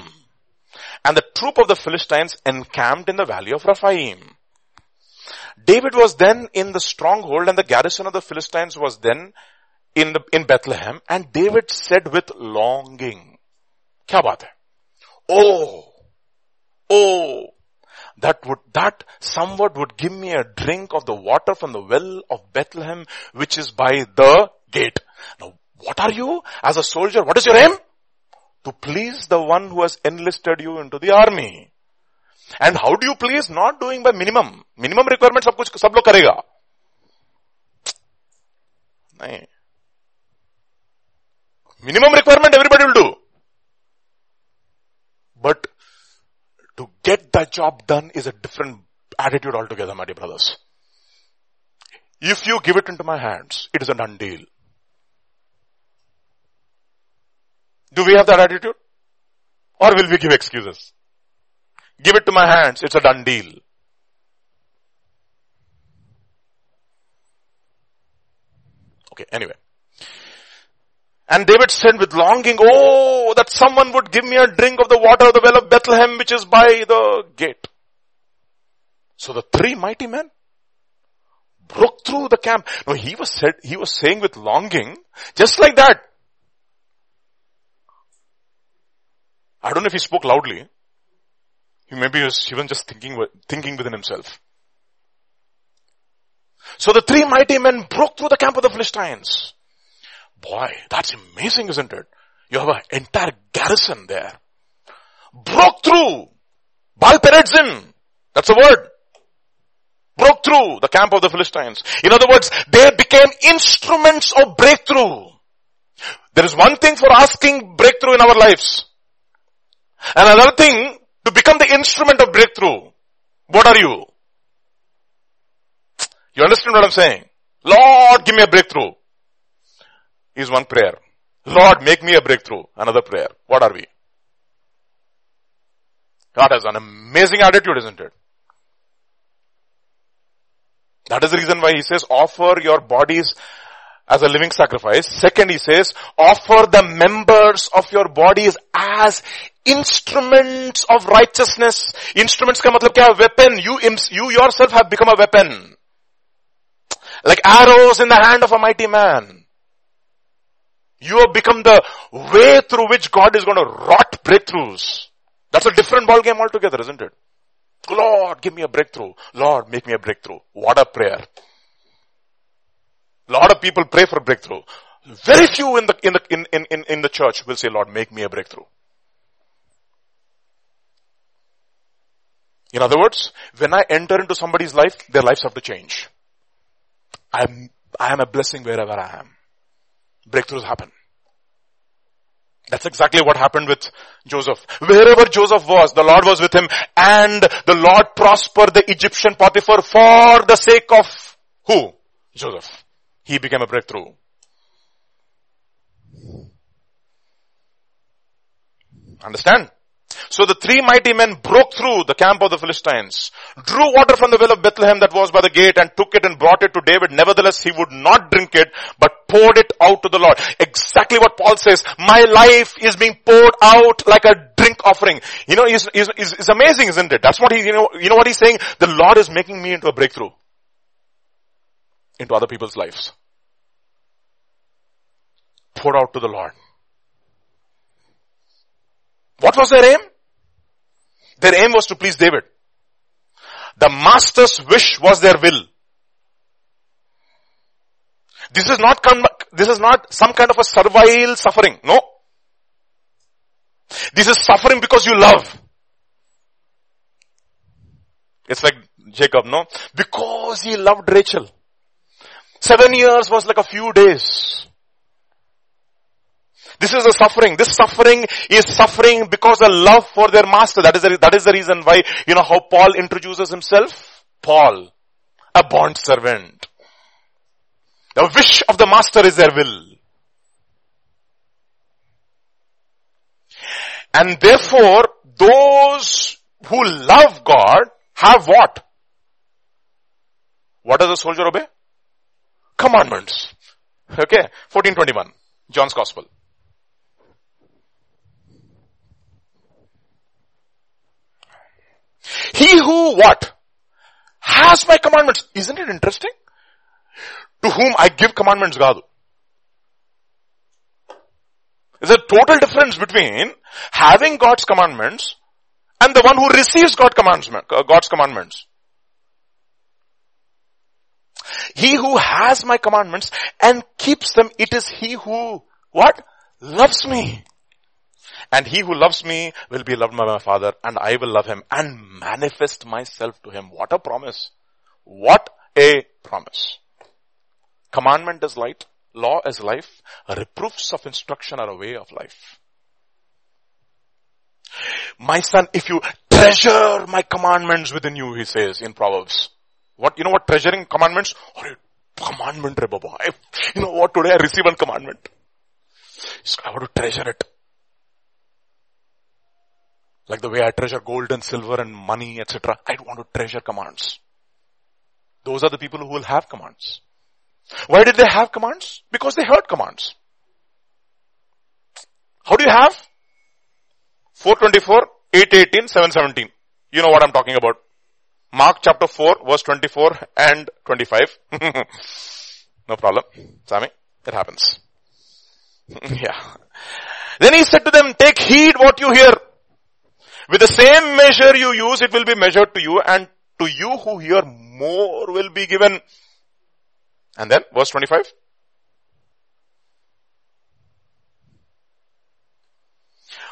And the troop of the Philistines encamped in the valley of Rephaim. David was then in the stronghold, and the garrison of the Philistines was then in the, in Bethlehem. And David said with longing, "Kya baat hai? Oh, oh, that would, that someone would give me a drink of the water from the well of Bethlehem, which is by the gate." Now, what are you as a soldier? What is your aim? To please the one who has enlisted you into the army. And how do you please? Not doing by minimum. Minimum requirement सब कुछ सब लोग करेगा नहीं. Minimum requirement everybody will do. But to get the job done is a different attitude altogether, my dear brothers. If you give it into my hands, it is a done deal. Do we have that attitude? Or will we give excuses? Give it to my hands. It's a done deal. Okay, anyway. And David said with longing, oh, that someone would give me a drink of the water of the well of Bethlehem, which is by the gate. So the three mighty men broke through the camp. No, he was said, he was saying with longing, just like that. I don't know if he spoke loudly. He maybe was even just thinking, thinking within himself. So the three mighty men broke through the camp of the Philistines. Boy, that's amazing, isn't it? You have an entire garrison there. Broke through. Baal-perazim. That's the word. Broke through the camp of the Philistines. In other words, they became instruments of breakthrough. There is one thing for asking breakthrough in our lives. And another thing, to become the instrument of breakthrough. What are you? You understand what I'm saying? Lord, give me a breakthrough. Is one prayer. Lord, make me a breakthrough. Another prayer. What are we? God has an amazing attitude, isn't it? That is the reason why he says, offer your bodies as a living sacrifice. Second, he says, offer the members of your bodies as instruments of righteousness. Instruments ka matlab kya? Weapon. You, you yourself have become a weapon. Like arrows in the hand of a mighty man. You have become the way through which God is going to wrought breakthroughs. That's a different ball game altogether, isn't it? Lord, give me a breakthrough. Lord, make me a breakthrough. What a prayer. A lot of people pray for breakthrough. Very few in the, in the, in, in, in, in the church will say, Lord, make me a breakthrough. In other words, when I enter into somebody's life, their lives have to change. I'm, I am a blessing wherever I am. Breakthroughs happen. That's exactly what happened with Joseph. Wherever Joseph was, the Lord was with him, and the Lord prospered the Egyptian Potiphar for the sake of who? Joseph. He became a breakthrough. Understand? So the three mighty men broke through the camp of the Philistines, drew water from the well of Bethlehem that was by the gate, and took it and brought it to David. Nevertheless, he would not drink it, but poured it out to the Lord. Exactly what Paul says. My life is being poured out like a drink offering. You know, it's, it's, it's amazing, isn't it? That's what he, you know, you know what he's saying? The Lord is making me into a breakthrough. Into other people's lives. Poured out to the Lord. What was their aim? Their aim was to please David. The master's wish was their will. This is not con- this is not some kind of a servile suffering. No. This is suffering because you love. It's like Jacob, no? Because he loved Rachel. Seven years was like a few days. This is a suffering. This suffering is suffering because of love for their master. That is the, that is the reason why, you know how Paul introduces himself? Paul, a bond servant. The wish of the master is their will. And therefore, those who love God have what? What does a soldier obey? Commandments. Okay, fourteen twenty-one, John's Gospel. He who what? Has my commandments. Isn't it interesting? To whom I give commandments, God. There's a total difference between having God's commandments and the one who receives God's commandments. He who has my commandments and keeps them, it is he who what? Loves me. And he who loves me will be loved by my Father, and I will love him and manifest myself to him. What a promise. What a promise. Commandment is light. Law is life. Reproofs of instruction are a way of life. My son, if you treasure my commandments within you, he says in Proverbs. What, you know what treasuring commandments? Oh, commandment, Rebaba. You know what, today I receive one commandment. I want to treasure it. Like the way I treasure gold and silver and money, et cetera. I want to treasure commands. Those are the people who will have commands. Why did they have commands? Because they heard commands. How do you have? four twenty-four, eight eighteen, seven seventeen. You know what I'm talking about. Mark chapter four, verse twenty-four and twenty-five. No problem. Sami, it happens. Yeah. Then he said to them, take heed what you hear. With the same measure you use, it will be measured to you, and to you who hear, more will be given. And then, verse twenty-five.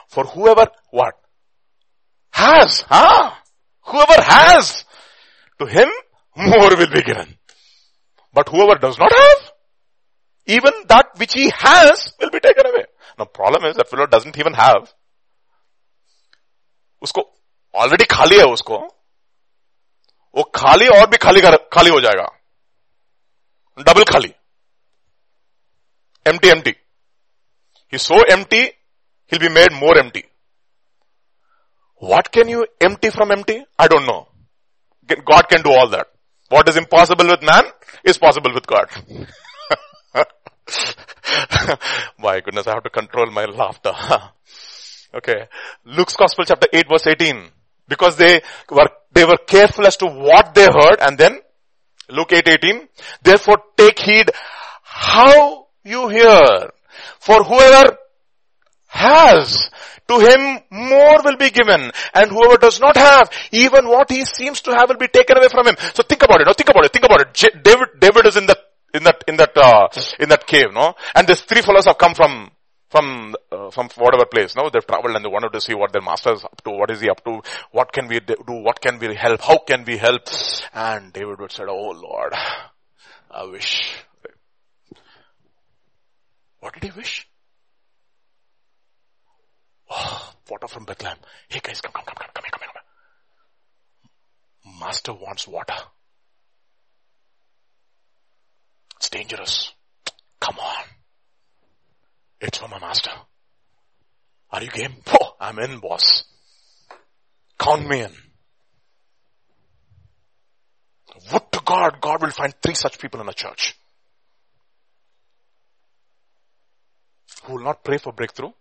For whoever, what? Has, huh? Whoever has, to him, more will be given. But whoever does not have, even that which he has, will be taken away. Now, problem is, that fellow doesn't even have. Usko, already khali hai usko. Wo khali aur bhi khali, khali ho jayega. Double khali. Empty, empty. He's so empty, he'll be made more empty. What can you empty from empty? I don't know. God can do all that. What is impossible with man is possible with God. My goodness, I have to control my laughter. Okay. Luke's Gospel chapter eight verse eighteen. Because they were, they were careful as to what they heard, and then Luke eight eighteen. Therefore take heed how you hear. For whoever has, to him more will be given, and whoever does not have, even what he seems to have will be taken away from him. So think about it. No, think about it. Think about it. J- David, David is in that, in that, in that, uh, in that cave, no? And these three fellows have come from, from, uh, from whatever place, no? They've traveled and they wanted to see what their master is up to. What is he up to? What can we do? What can we help? How can we help? And David would say, oh Lord, I wish. What did he wish? Oh, water from Bethlehem. Hey guys, come, come, come, come, come, come, come, come. Master wants water. It's dangerous. Come on. It's for my master. Are you game? Oh, I'm in, boss. Count me in. Would to God, God will find three such people in a church. Who will not pray for breakthrough,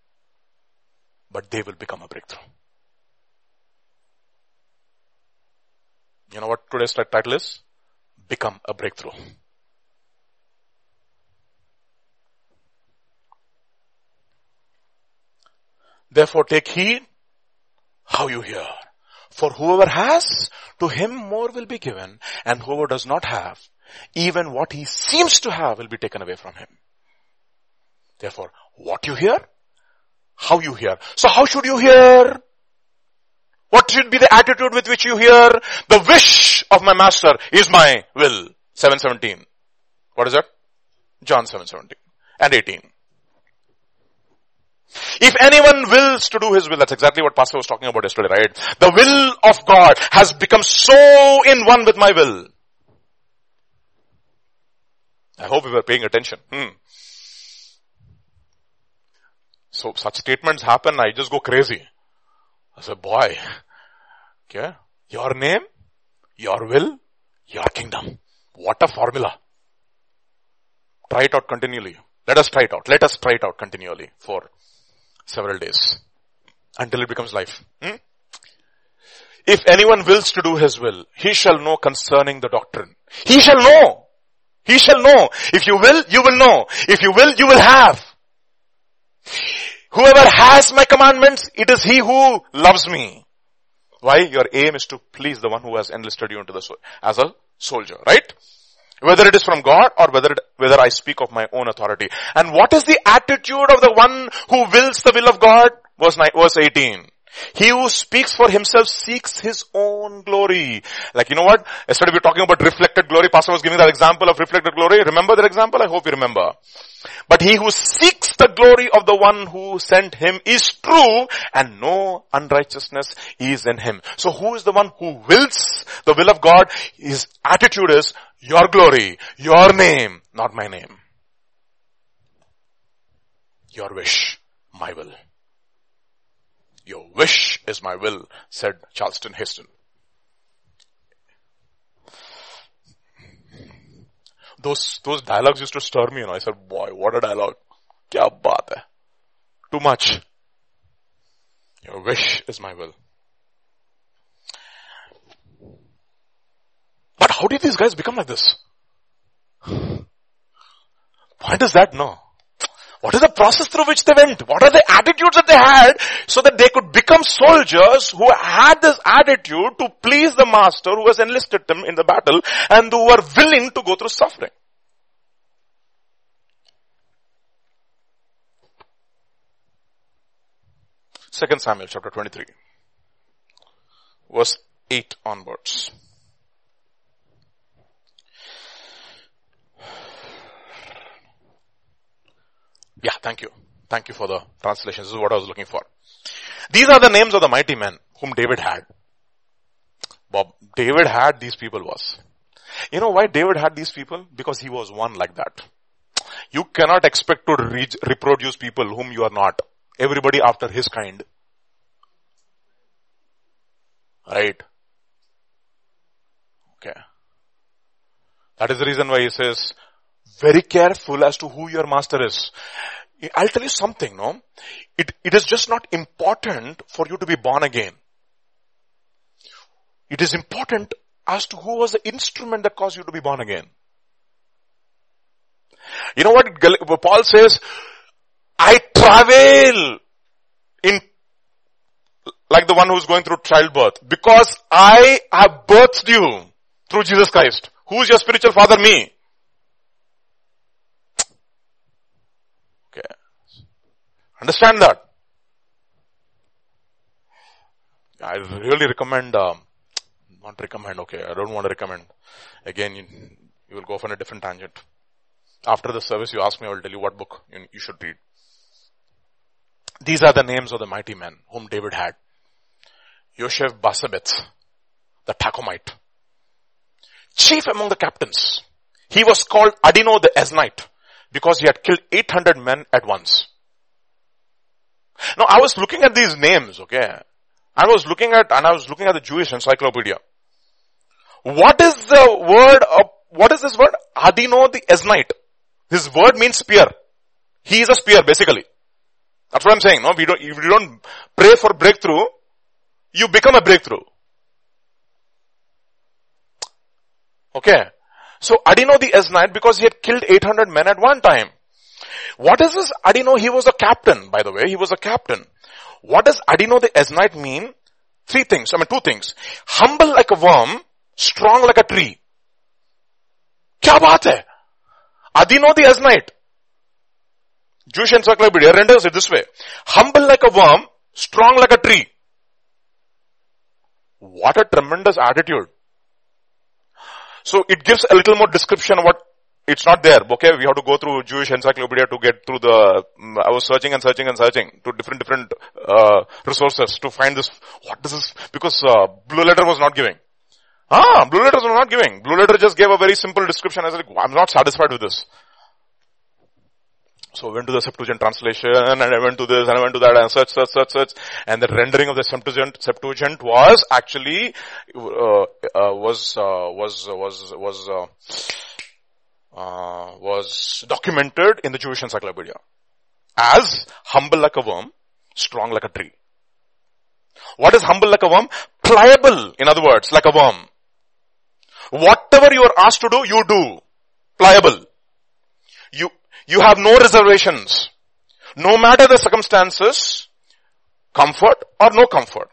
but they will become a breakthrough. You know what today's title is? Become a breakthrough. Therefore take heed how you hear. For whoever has, to him more will be given, and whoever does not have, even what he seems to have will be taken away from him. Therefore, what you hear, how you hear. So how should you hear? What should be the attitude with which you hear? The wish of my master is my will. seven seventeen. What is that? John seven seventeen and eighteen. If anyone wills to do his will, that's exactly what Pastor was talking about yesterday, right? The will of God has become so in one with my will. I hope we were paying attention. Hmm. So such statements happen, I just go crazy. I say, boy, okay, your name, your will, your kingdom. What a formula. Try it out continually. Let us try it out. Let us try it out continually for several days until it becomes life. Hmm? If anyone wills to do his will, he shall know concerning the doctrine. He shall know. He shall know. If you will, you will know. If you will, you will have. Whoever has my commandments, it is he who loves me. Why? Your aim is to please the one who has enlisted you into the sol- as a soldier, right? Whether it is from God or whether it, whether I speak of my own authority. And what is the attitude of the one who wills the will of God? Verse nine, verse eighteen. He who speaks for himself seeks his own glory. Like, you know what? Yesterday we were talking about reflected glory. Pastor was giving that example of reflected glory. Remember that example? I hope you remember. But he who seeks the glory of the one who sent him is true, and no unrighteousness is in him. So who is the one who wills the will of God? His attitude is your glory, your name, not my name. Your wish, my will. Your wish is my will, said Charlton Heston. Those those dialogues used to stir me, you know. I said, boy, what a dialogue. Kya baat hai? Too much. Your wish is my will. But how did these guys become like this? Why does that know? What is the process through which they went? What are the attitudes that they had so that they could become soldiers who had this attitude to please the master who has enlisted them in the battle and who were willing to go through suffering? Second Samuel chapter twenty-three, verse eight onwards. Yeah, thank you. Thank you for the translation. This is what I was looking for. These are the names of the mighty men whom David had. Bob, David had these people was. You know why David had these people? Because he was one like that. You cannot expect to re- reproduce people whom you are not. Everybody after his kind. Right? Okay. That is the reason why he says, very careful as to who your master is. I'll tell you something, no? It, it is just not important for you to be born again. It is important as to who was the instrument that caused you to be born again. You know what Paul says? I travail in like the one who's going through childbirth because I have birthed you through Jesus Christ. Who is your spiritual father? Me. Understand that. I really recommend, um, not recommend, okay, I don't want to recommend. Again, you, you will go off on a different tangent. After the service, you ask me, I will tell you what book you, you should read. These are the names of the mighty men whom David had. Yosheb Basabeth, the Tachomite, chief among the captains. He was called Adino the Esnite because he had killed eight hundred men at once. Now, I was looking at these names, okay? I was looking at, and I was looking at the Jewish encyclopedia. What is the word of, what is this word? Adino the Esnite. This word means spear. He is a spear, basically. That's what I'm saying, no? We don't, if you don't pray for breakthrough, you become a breakthrough. Okay? So, Adino the Esnite, because he had killed eight hundred men at one time. What is this Adino? He was a captain, by the way. He was a captain. What does Adino the Esnite mean? Three things. I mean, two things. Humble like a worm, strong like a tree. Kya baat hai? Adino the Esnite. Jewish encyclopedia renders it this way. Humble like a worm, strong like a tree. What a tremendous attitude. So it gives a little more description of what. It's not there, okay? We have to go through Jewish encyclopedia to get through the, I was searching and searching and searching to different, different, uh, resources to find this, what this is, because, uh, Blue Letter was not giving. Ah, Blue Letters were not giving. Blue Letter just gave a very simple description. I was like, I'm not satisfied with this. So I went to the Septuagint translation and I went to this and I went to that and search, search, search, search. And the rendering of the Septuagint, Septuagint was actually, uh, uh was, uh, was, was, was, uh, Uh, was documented in the Jewish encyclopedia as humble like a worm, strong like a tree. What is humble like a worm? Pliable, in other words, like a worm. Whatever you are asked to do, you do. Pliable. You, you have no reservations. No matter the circumstances, comfort or no comfort,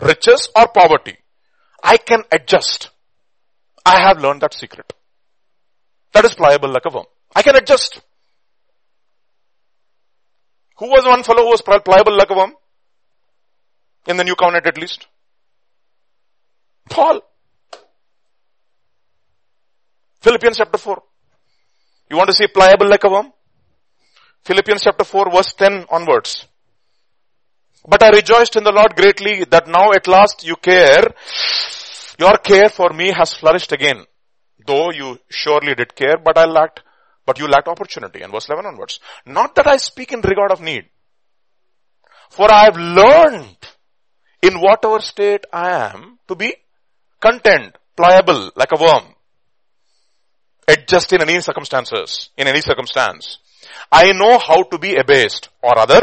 riches or poverty, I can adjust. I have learned that secret. That is pliable like a worm. I can adjust. Who was one fellow who was pliable like a worm? In the New Covenant at least. Paul. Philippians chapter four. You want to see pliable like a worm? Philippians chapter four verse ten onwards. But I rejoiced in the Lord greatly that now at last you care. Your care for me has flourished again. Though you surely did care, but I lacked, but you lacked opportunity. And verse eleven onwards. Not that I speak in regard of need. For I have learned in whatever state I am to be content, pliable, like a worm. Adjust in any circumstances, in any circumstance. I know how to be abased, or rather,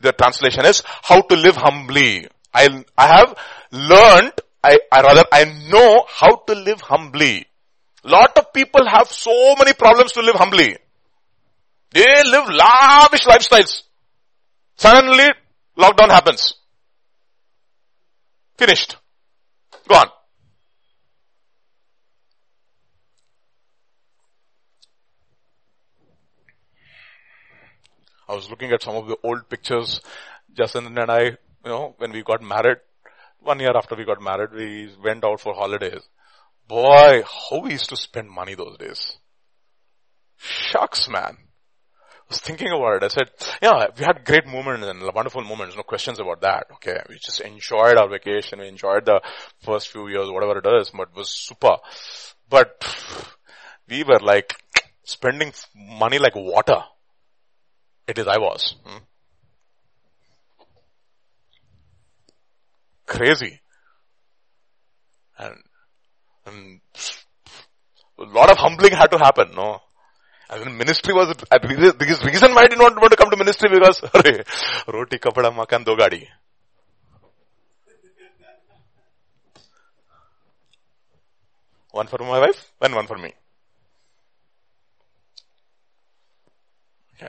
the translation is how to live humbly. I, I have learned, I, I rather, I know how to live humbly. Lot of people have so many problems to live humbly. They live lavish lifestyles. Suddenly, lockdown happens. Finished. Gone. I was looking at some of the old pictures. Jason and I, you know, when we got married, one year after we got married, we went out for holidays. Boy, how we used to spend money those days. Shucks, man. I was thinking about it. I said, yeah, we had great moments and wonderful moments. No questions about that. Okay. We just enjoyed our vacation. We enjoyed the first few years, whatever it is, but it was super. But we were like spending money like water. It is I was. Hmm? Crazy. And, and a lot of humbling had to happen, no? I mean, ministry was, I, the biggest reason why I did not want to come to ministry because, roti, kapada, makan, do gadi. One for my wife and one for me. Yeah.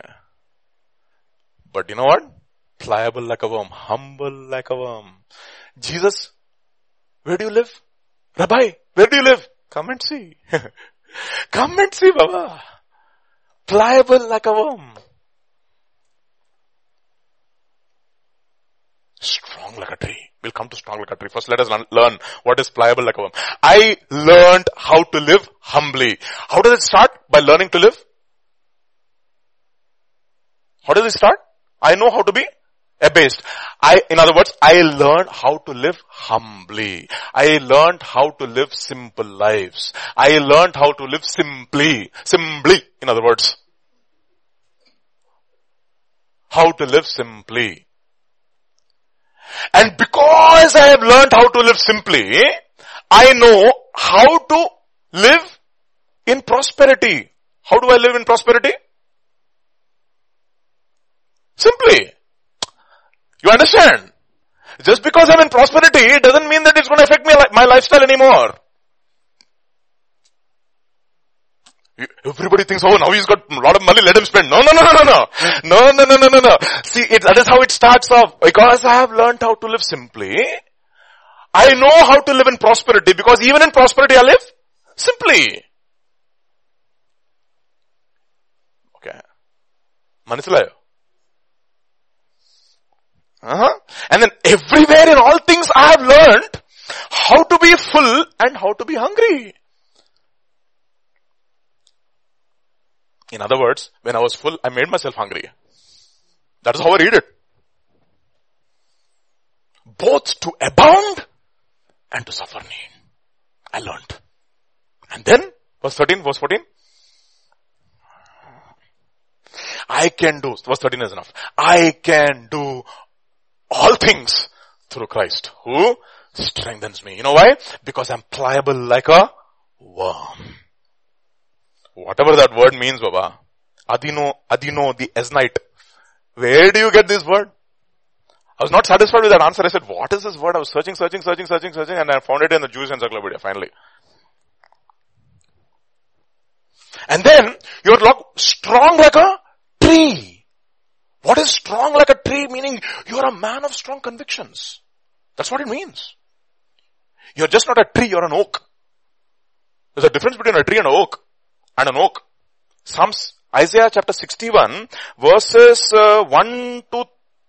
But you know what? Pliable like a worm. Humble like a worm. Jesus, where do you live? Rabbi, where do you live? Come and see. Come and see, Baba. Pliable like a worm. Strong like a tree. We'll come to strong like a tree. First, let us learn what is pliable like a worm. I learned how to live humbly. How does it start? By learning to live. How does it start? I know how to be abased. I, in other words, I learned how to live humbly. I learned how to live simple lives. I learned how to live simply. Simply, in other words. How to live simply. And because I have learned how to live simply, I know how to live in prosperity. How do I live in prosperity? Simply. You understand? Just because I'm in prosperity, it doesn't mean that it's going to affect me, my lifestyle anymore. Everybody thinks, oh, now he's got a lot of money, let him spend. No, no, no, no, no. No, no, no, no, no, no. See, it, that is how it starts off. Because I have learned how to live simply, I know how to live in prosperity. Because even in prosperity, I live simply. Okay. Manasilayo. Uh-huh. And then everywhere in all things I have learned how to be full and how to be hungry. In other words, when I was full, I made myself hungry. That is how I read it. Both to abound and to suffer need. I learned. And then, verse thirteen, verse fourteen. I can do, verse thirteen is enough. I can do all things through Christ who strengthens me. You know why? Because I'm pliable like a worm. Whatever that word means, Baba. Adino, Adino, the Esnite. Where do you get this word? I was not satisfied with that answer. I said, what is this word? I was searching, searching, searching, searching, searching, and I found it in the Jewish Encyclopedia, finally. And then, you're strong like a tree. What is strong like a tree? Meaning you're a man of strong convictions. That's what it means. You're just not a tree, you're an oak. There's a difference between a tree and an oak. And an oak. Psalms, Isaiah chapter sixty-one, verses uh, one to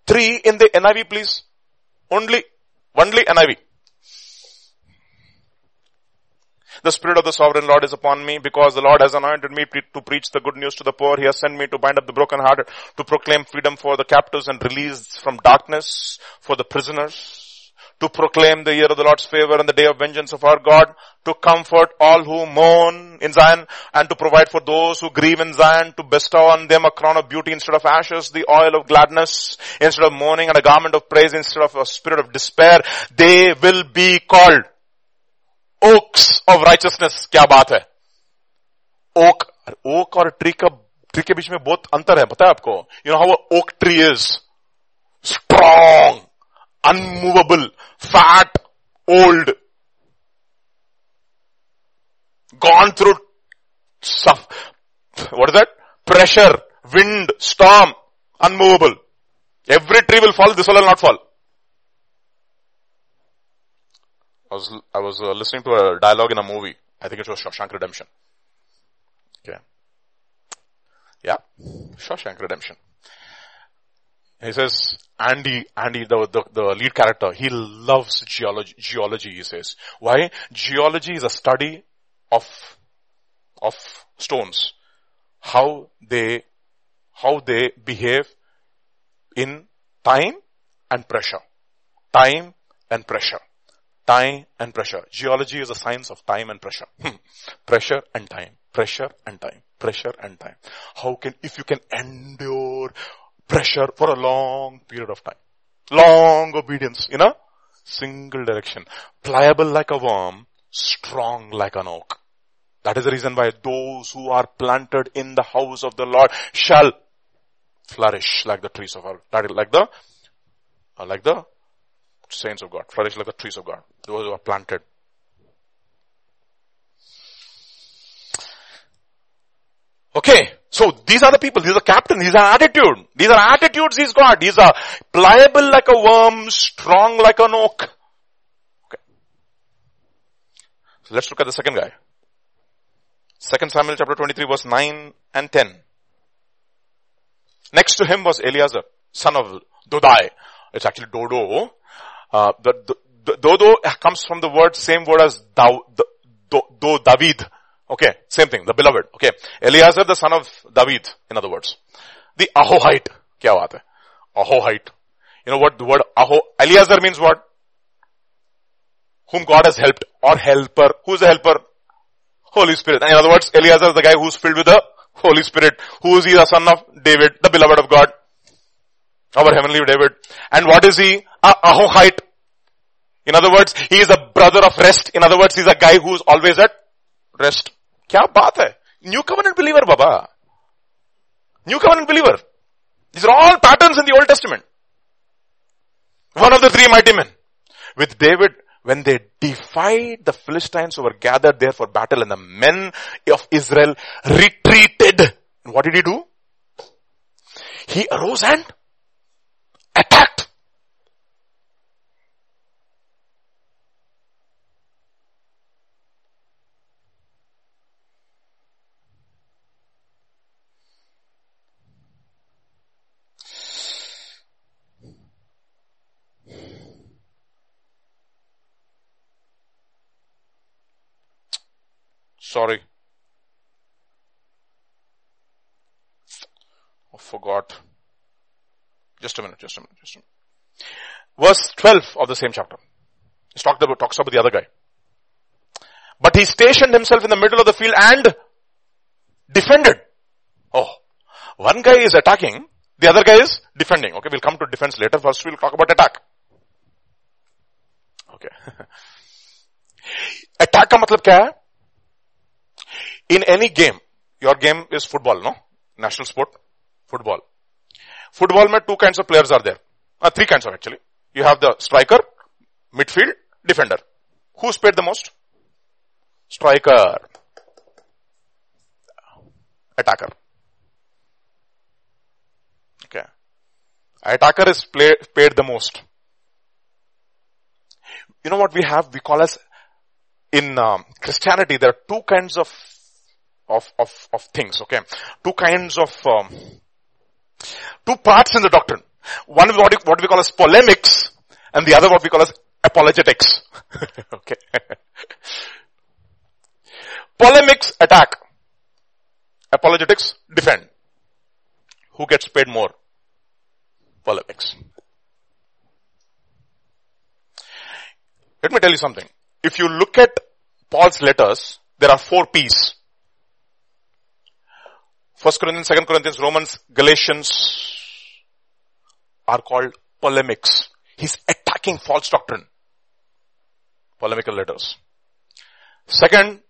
three in the N I V, please. Only, only N I V. The Spirit of the Sovereign Lord is upon me because the Lord has anointed me pre- to preach the good news to the poor. He has sent me to bind up the brokenhearted, to proclaim freedom for the captives and release from darkness for the prisoners, to proclaim the year of the Lord's favor and the day of vengeance of our God, to comfort all who mourn in Zion, and to provide for those who grieve in Zion, to bestow on them a crown of beauty instead of ashes, the oil of gladness instead of mourning, and a garment of praise instead of a spirit of despair. They will be called oaks of righteousness. Kya baat hai? Oak, oak or tree ka, tree ke beech mein bahut antar hai, pata hai aapko? You know how an oak tree is? Strong, unmovable, fat, old, gone through stuff. What is that? Pressure, wind, storm, unmovable. Every tree will fall, this one will not fall. I was, I was uh, listening to a dialogue in a movie. I think it was Shawshank Redemption. Okay. Yeah. Shawshank Redemption. He says, Andy, Andy, the, the, the lead character, he loves geology, geology, he says. Why? Geology is a study of, of stones. How they, how they behave in time and pressure. Time and pressure. Time and pressure. Geology is a science of time and pressure. Hmm. Pressure and time. Pressure and time. Pressure and time. How can, if you can endure pressure for a long period of time. Long obedience in a single direction. Pliable like a worm, strong like an oak. That is the reason why those who are planted in the house of the Lord shall flourish like the trees of our, like the, like the saints of God. Flourish like the trees of God. Those who are planted. Okay. So these are the people, these are captains, these are attitude. These are attitudes he's got. These are pliable like a worm, strong like an oak. Okay. So let's look at the second guy. Second Samuel chapter twenty-three verse nine and ten. Next to him was Eleazar, son of Dodai. It's actually Dodo. Uh, the, the, the Dodo comes from the word, same word as Dow, the, do, do, David. Okay, same thing, the beloved. Okay, Eleazar, the son of David, in other words. The Ahohite. Kya baat hai? Ahohite. You know what the word Aho, Eleazar means what? Whom God has helped, or helper. Who's the helper? Holy Spirit. And in other words, Eleazar is the guy who's filled with the Holy Spirit. Who is he? The son of David, the beloved of God. Our heavenly David. And what is he? A Ahohite. In other words, he is a brother of rest. In other words, he's a guy who's always at rest. Kya baat hai? New covenant believer, Baba. New covenant believer. These are all patterns in the Old Testament. One of the three mighty men. With David, when they defied the Philistines who were gathered there for battle, and the men of Israel retreated. And what did he do? He arose and attacked. Sorry. I forgot. Just a minute, just a minute, just a minute. Verse twelve of the same chapter. He talks about, talks about the other guy. But he stationed himself in the middle of the field and defended. Oh, one guy is attacking, the other guy is defending. Okay, we'll come to defense later. First we'll talk about attack. Okay. Attack ka matlab kya hai? In any game, your game is football, no? National sport, football. Football mein two kinds of players are there. Uh, three kinds of actually. You have the striker, midfield, defender. Who's paid the most? Striker. Attacker. Okay. Attacker is play, paid the most. You know what we have? We call as, in um, Christianity, there are two kinds of Of, of, of things, okay? Two kinds of, um, two parts in the doctrine. One is what, what we call as polemics, and the other what we call as apologetics. Okay. Polemics, attack. Apologetics, defend. Who gets paid more? Polemics. Let me tell you something. If you look at Paul's letters, there are four P's. First Corinthians, Second Corinthians, Romans, Galatians are called polemics. He's attacking false doctrine. Polemical letters. Second,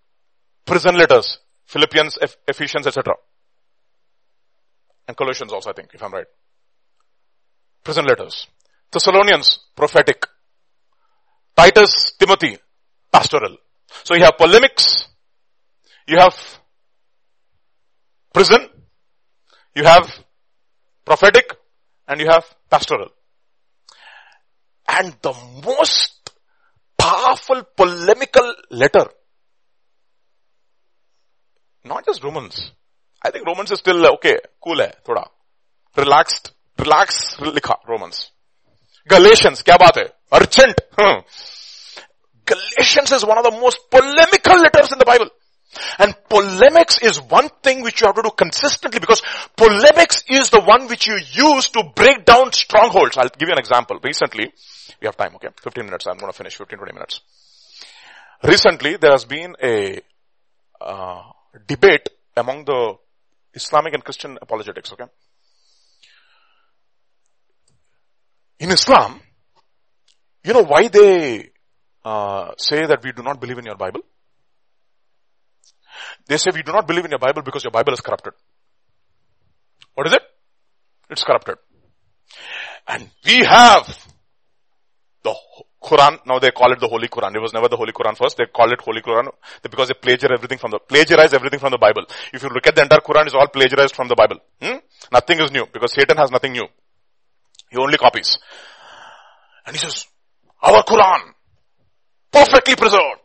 prison letters. Philippians, Ephesians, et cetera. And Colossians also, I think, if I'm right. Prison letters. Thessalonians, prophetic. Titus, Timothy, pastoral. So you have polemics, you have prison, you have prophetic, and you have pastoral. And the most powerful polemical letter, not just Romans. I think Romans is still okay, cool hai, thoda. Relaxed, relaxed likha, Romans. Galatians, kya baat hai? Urgent. Hmm. Galatians is one of the most polemical letters in the Bible. And polemics is one thing which you have to do consistently, because polemics is the one which you use to break down strongholds. I'll give you an example. Recently, we have time, okay? fifteen minutes. I'm going to finish fifteen, twenty minutes. Recently, there has been a uh, debate among the Islamic and Christian apologetics, okay? In Islam, you know why they uh, say that we do not believe in your Bible? They say we do not believe in your Bible because your Bible is corrupted. What is it? It's corrupted. And we have the Quran. Now they call it the Holy Quran. It was never the Holy Quran first. They call it Holy Quran because they plagiarize everything from the, plagiarize everything from the Bible. If you look at the entire Quran, it's all plagiarized from the Bible. Hmm? Nothing is new because Satan has nothing new. He only copies. And he says, our Quran, perfectly preserved.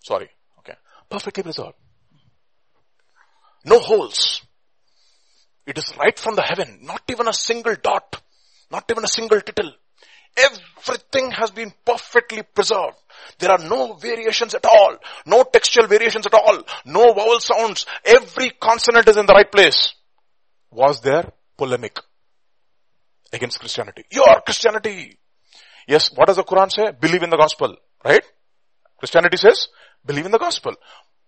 Sorry. Okay. Perfectly preserved. No holes. It is right from the heaven. Not even a single dot. Not even a single tittle. Everything has been perfectly preserved. There are no variations at all. No textual variations at all. No vowel sounds. Every consonant is in the right place. Was there polemic against Christianity? Your Christianity. Yes, what does the Quran say? Believe in the gospel, right? Christianity says, believe in the gospel.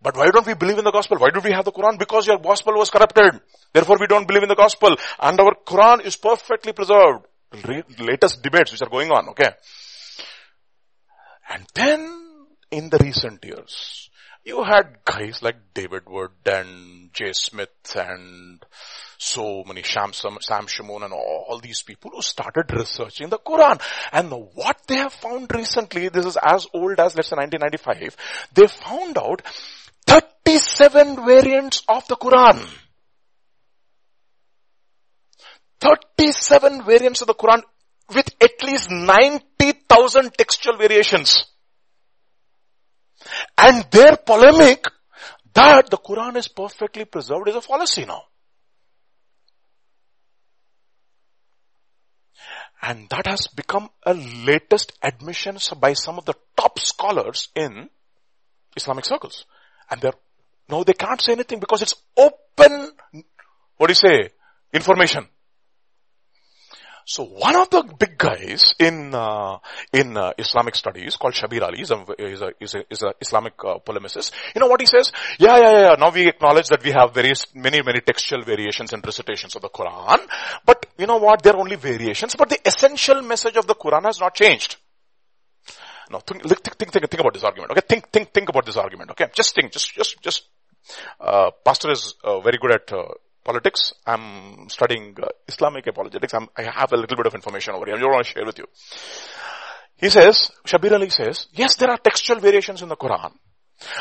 But why don't we believe in the gospel? Why do we have the Quran? Because your gospel was corrupted. Therefore, we don't believe in the gospel. And our Quran is perfectly preserved. Latest debates which are going on, okay? And then, in the recent years, you had guys like David Wood and Jay Smith and so many Sham, Sam Shamoon and all these people who started researching the Quran. And what they have found recently, this is as old as, let's say, nineteen ninety-five, they found out thirty-seven variants of the Quran. thirty-seven variants of the Quran with at least ninety thousand textual variations. And their polemic that the Quran is perfectly preserved is a fallacy now. And that has become a latest admission by some of the top scholars in Islamic circles. And they're, no, they can't say anything because it's open, what do you say, information. So one of the big guys in uh, in uh, Islamic studies called Shabir Ali is a is a is a, is a Islamic uh, polemicist. You know what he says? Yeah, yeah, yeah. Now we acknowledge that we have various many many textual variations and recitations of the Quran, but you know what? They're only variations, but the essential message of the Quran has not changed. Now think think think think, think about this argument. Okay, think think think about this argument. Okay, just think, just just just. Uh, Pastor is uh, very good at. Uh, Politics. I'm studying uh, Islamic apologetics. I'm, I have a little bit of information over here. I don't want to share with you. He says, Shabir Ali says, yes, there are textual variations in the Quran,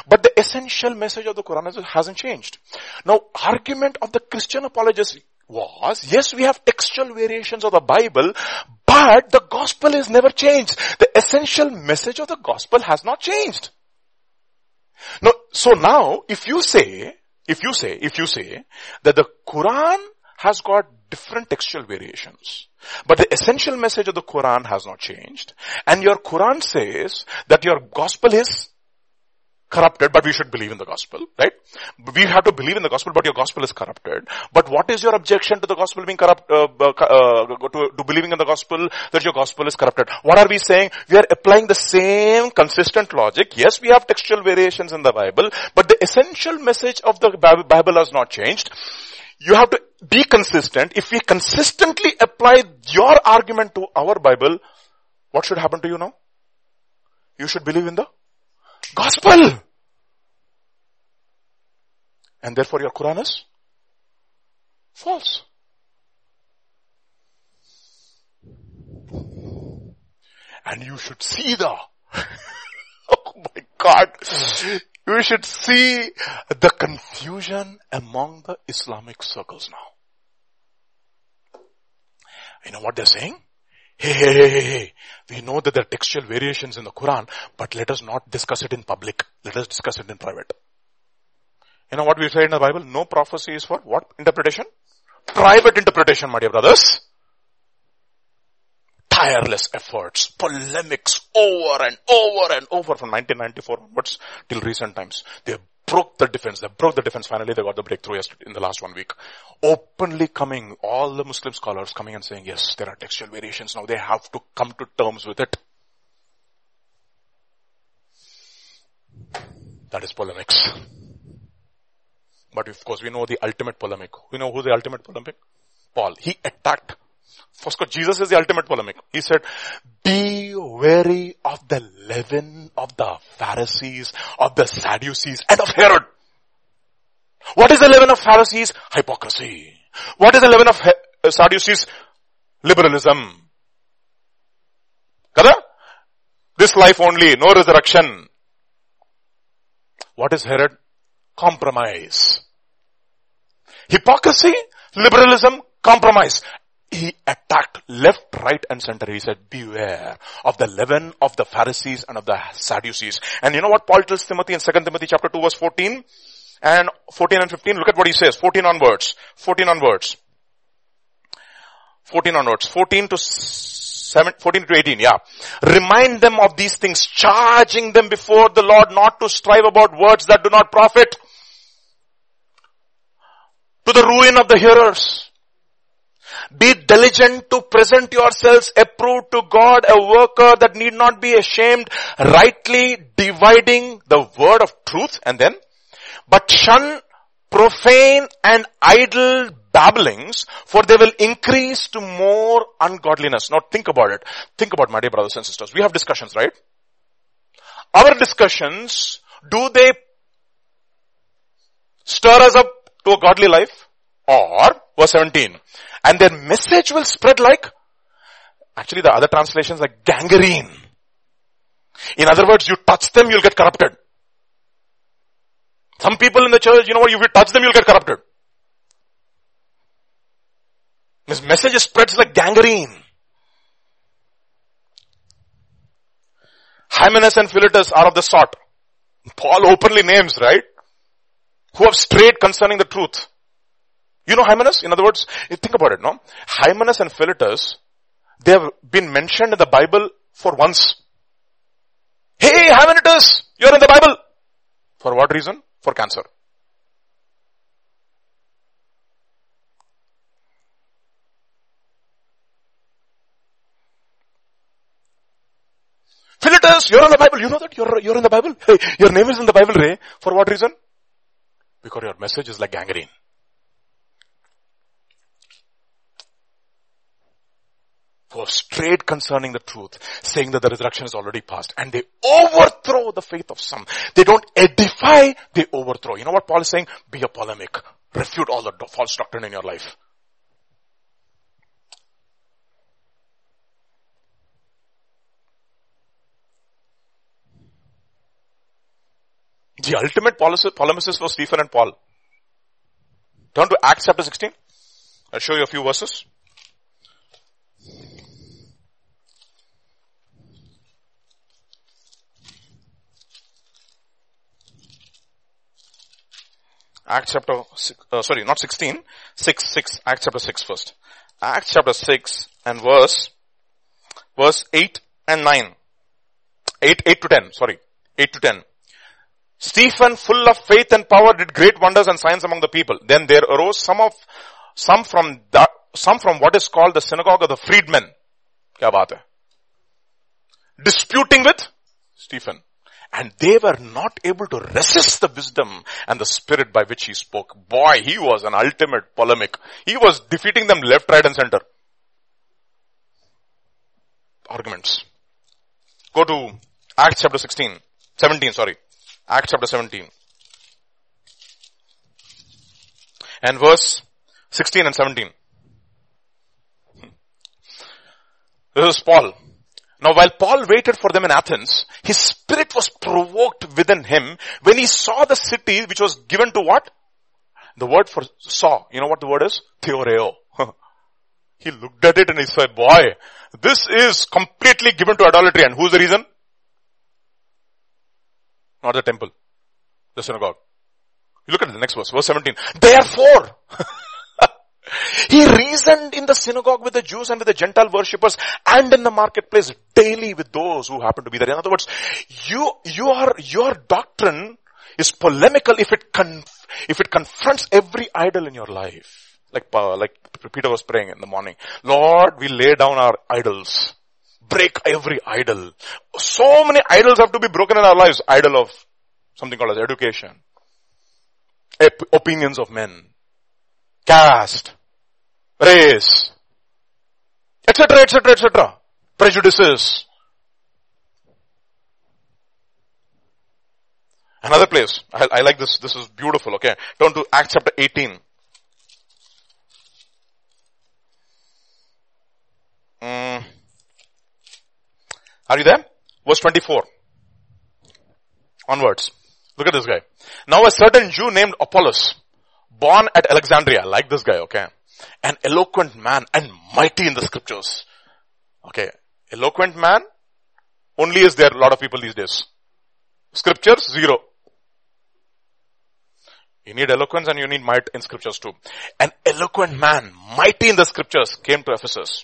but the essential message of the Quran hasn't changed. Now, argument of the Christian apologists was, yes, we have textual variations of the Bible, but the gospel is never changed. The essential message of the gospel has not changed. Now, so now, if you say, If you say, if you say that the Quran has got different textual variations, but the essential message of the Quran has not changed, and your Quran says that your gospel is corrupted, but we should believe in the gospel, right? We have to believe in the gospel, but your gospel is corrupted. But what is your objection to the gospel being corrupt, uh, uh, to, to believing in the gospel, that your gospel is corrupted? What are we saying? We are applying the same consistent logic. Yes, we have textual variations in the Bible, but the essential message of the Bible has not changed. You have to be consistent. If we consistently apply your argument to our Bible, what should happen to you now? You should believe in the gospel. And therefore your Quran is false. And you should see the, oh my God, you should see the confusion among the Islamic circles now. You know what they're saying? Hey, hey, hey, hey, hey, we know that there are textual variations in the Quran, but let us not discuss it in public. Let us discuss it in private. You know what we say in the Bible? No prophecy is for what? Interpretation? Private interpretation, my dear brothers. Tireless efforts, polemics over and over and over from nineteen ninety-four onwards till recent times. They broke the defense. They broke the defense. Finally, they got the breakthrough yesterday in the last one week. Openly coming, all the Muslim scholars coming and saying, yes, there are textual variations. Now they have to come to terms with it. That is polemics. But of course, we know the ultimate polemic. We know who the ultimate polemic? Paul. He attacked. First, Jesus is the ultimate polemic. He said, be wary of the leaven of the Pharisees, of the Sadducees, and of Herod. What is the leaven of Pharisees? Hypocrisy. What is the leaven of he- Sadducees? Liberalism. Kada? This life only, no resurrection. What is Herod? Compromise. Hypocrisy, liberalism, compromise. He attacked left, right, and center. He said, beware of the leaven of the Pharisees and of the Sadducees. And you know what Paul tells Timothy in Second Timothy chapter two verse fourteen? And fourteen and fifteen, look at what he says. fourteen onwards. fourteen onwards. fourteen onwards. fourteen to seven, fourteen to eighteen, yeah. Remind them of these things, charging them before the Lord not to strive about words that do not profit, to the ruin of the hearers. Be diligent to present yourselves approved to God, a worker that need not be ashamed, rightly dividing the word of truth. And then, but shun profane and idle babblings, for they will increase to more ungodliness. Now think about it. Think about, my dear brothers and sisters. We have discussions, right? Our discussions, do they stir us up to a godly life? Or, verse seventeen, and their message will spread like, actually the other translations are gangrene. In other words, you touch them, you'll get corrupted. Some people in the church, you know what, if you touch them, you'll get corrupted. This message spreads like gangrene. Hymenaeus and Philetus are of the sort. Paul openly names, right? Who have strayed concerning the truth. You know Hymenaeus? In other words, think about it, no? Hymenaeus and Philetus, they have been mentioned in the Bible for once. Hey, Hymenaeus, you're in the Bible. For what reason? For cancer. Philetus, you're in the Bible. You know that? You're, you're in the Bible? Hey, your name is in the Bible, Ray. For what reason? Because your message is like gangrene. Who are straight concerning the truth, saying that the resurrection is already past. And they overthrow the faith of some. They don't edify, they overthrow. You know what Paul is saying? Be a polemic. Refute all the do- false doctrine in your life. The ultimate polemicist was Stephen and Paul. Turn to Acts chapter sixteen. I'll show you a few verses. Acts chapter, uh, sorry, not sixteen, six, six, Acts chapter six first. Acts chapter six and verse, verse eight and nine. eight, eight to ten, sorry, eight to ten. Stephen, full of faith and power, did great wonders and signs among the people. Then there arose some of, some from that, some from what is called the synagogue of the freedmen. Kya baat hai? Disputing with Stephen. And they were not able to resist the wisdom and the spirit by which he spoke. Boy, he was an ultimate polemic. He was defeating them left, right and center. Arguments. Go to Acts chapter sixteen. seventeen, sorry. Acts chapter seventeen. And verse sixteen and seventeen. This is Paul. Now while Paul waited for them in Athens, his spirit was provoked within him when he saw the city which was given to what? The word for saw. You know what the word is? Theoreo. He looked at it and he said, boy, this is completely given to idolatry. And who's the reason? Not the temple. The synagogue. You look at the next verse. Verse seventeen. Therefore, he reasoned in the synagogue with the Jews and with the Gentile worshippers, and in the marketplace daily with those who happen to be there. In other words, you, you are, your doctrine is polemical if it conf, if it confronts every idol in your life. Like, uh, like Peter was praying in the morning. Lord, we lay down our idols. Break every idol. So many idols have to be broken in our lives. Idol of something called as education. Ep- opinions of men. Caste. Race. Etc, etc, et cetera. Prejudices. Another place. I, I like this. This is beautiful. Okay. Turn to Acts chapter eighteen. Mm. Are you there? Verse twenty-four. Onwards. Look at this guy. Now a certain Jew named Apollos, born at Alexandria. I like this guy, okay. An eloquent man and mighty in the scriptures. Okay. Eloquent man. Only is there a lot of people these days. Scriptures, zero. You need eloquence and you need might in scriptures too. An eloquent man, mighty in the scriptures, came to Ephesus.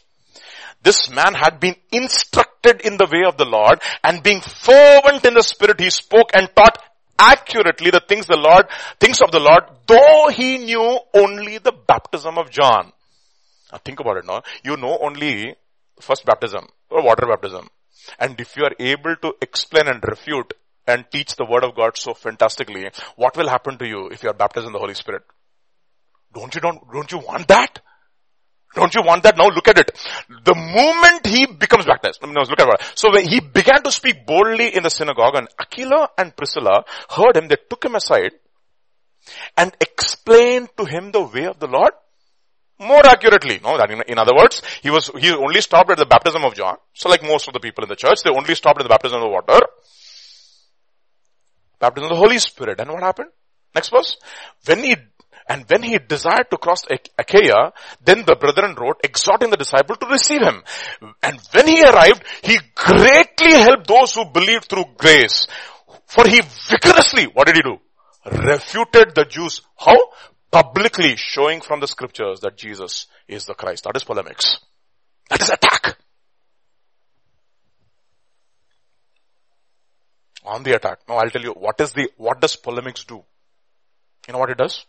This man had been instructed in the way of the Lord, and being fervent in the spirit, he spoke and taught accurately the things the Lord, things of the Lord, though he knew only the baptism of John. Now think about it now. You know only first baptism or water baptism. And if you are able to explain and refute and teach the word of God so fantastically, what will happen to you if you are baptized in the Holy Spirit? Don't you don't, don't you want that? Don't you want that? Now look at it. The moment he becomes baptized. No, look at what. So when he began to speak boldly in the synagogue, and Aquila and Priscilla heard him, they took him aside and explained to him the way of the Lord more accurately. No, in other words, he was, he only stopped at the baptism of John. So like most of the people in the church, they only stopped at the baptism of the water. Baptism of the Holy Spirit. And what happened? Next verse. When he And when he desired to cross Achaia, then the brethren wrote, exhorting the disciple to receive him. And when he arrived, he greatly helped those who believed through grace. For he vigorously, what did he do? Refuted the Jews. How? Publicly, showing from the scriptures that Jesus is the Christ. That is polemics. That is attack. On the attack. Now I'll tell you, what is the, what does polemics do? You know what it does?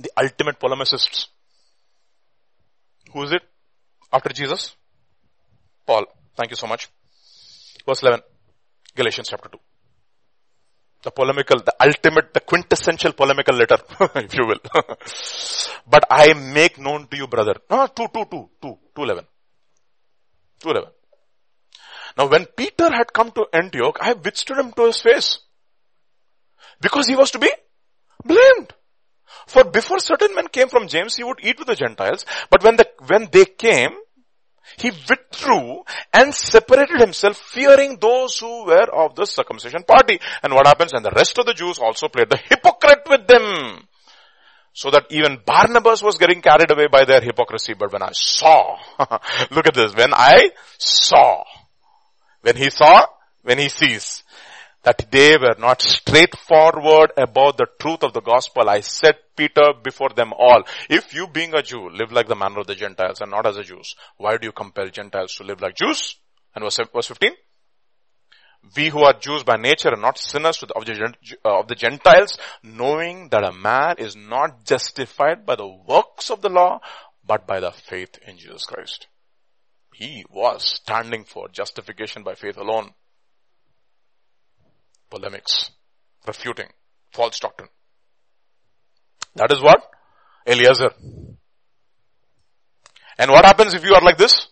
The ultimate polemicists. Who is it? After Jesus? Paul. Thank you so much. Verse eleven. Galatians chapter two. The polemical, the ultimate, the quintessential polemical letter, if you will. But I make known to you, brother. No, two, two, two, two, two eleven. Two eleven. Now when Peter had come to Antioch, I withstood him to his face. Because he was to be blamed. For before certain men came from James, he would eat with the Gentiles. But when the, when they came, he withdrew and separated himself, fearing those who were of the circumcision party. And what happens? And the rest of the Jews also played the hypocrite with them. So that even Barnabas was getting carried away by their hypocrisy. But when I saw, look at this, when I saw, when he saw, when he sees, that they were not straightforward about the truth of the gospel, I said, Peter, before them all, if you being a Jew live like the manner of the Gentiles and not as a Jews, why do you compel Gentiles to live like Jews? And verse fifteen, We who are Jews by nature are not sinners to the, of, the, uh, of the Gentiles, knowing that a man is not justified by the works of the law, but by the faith in Jesus Christ. He was standing for justification by faith alone. Polemics, refuting false doctrine. That is what Eliezer. And what happens if you are like this?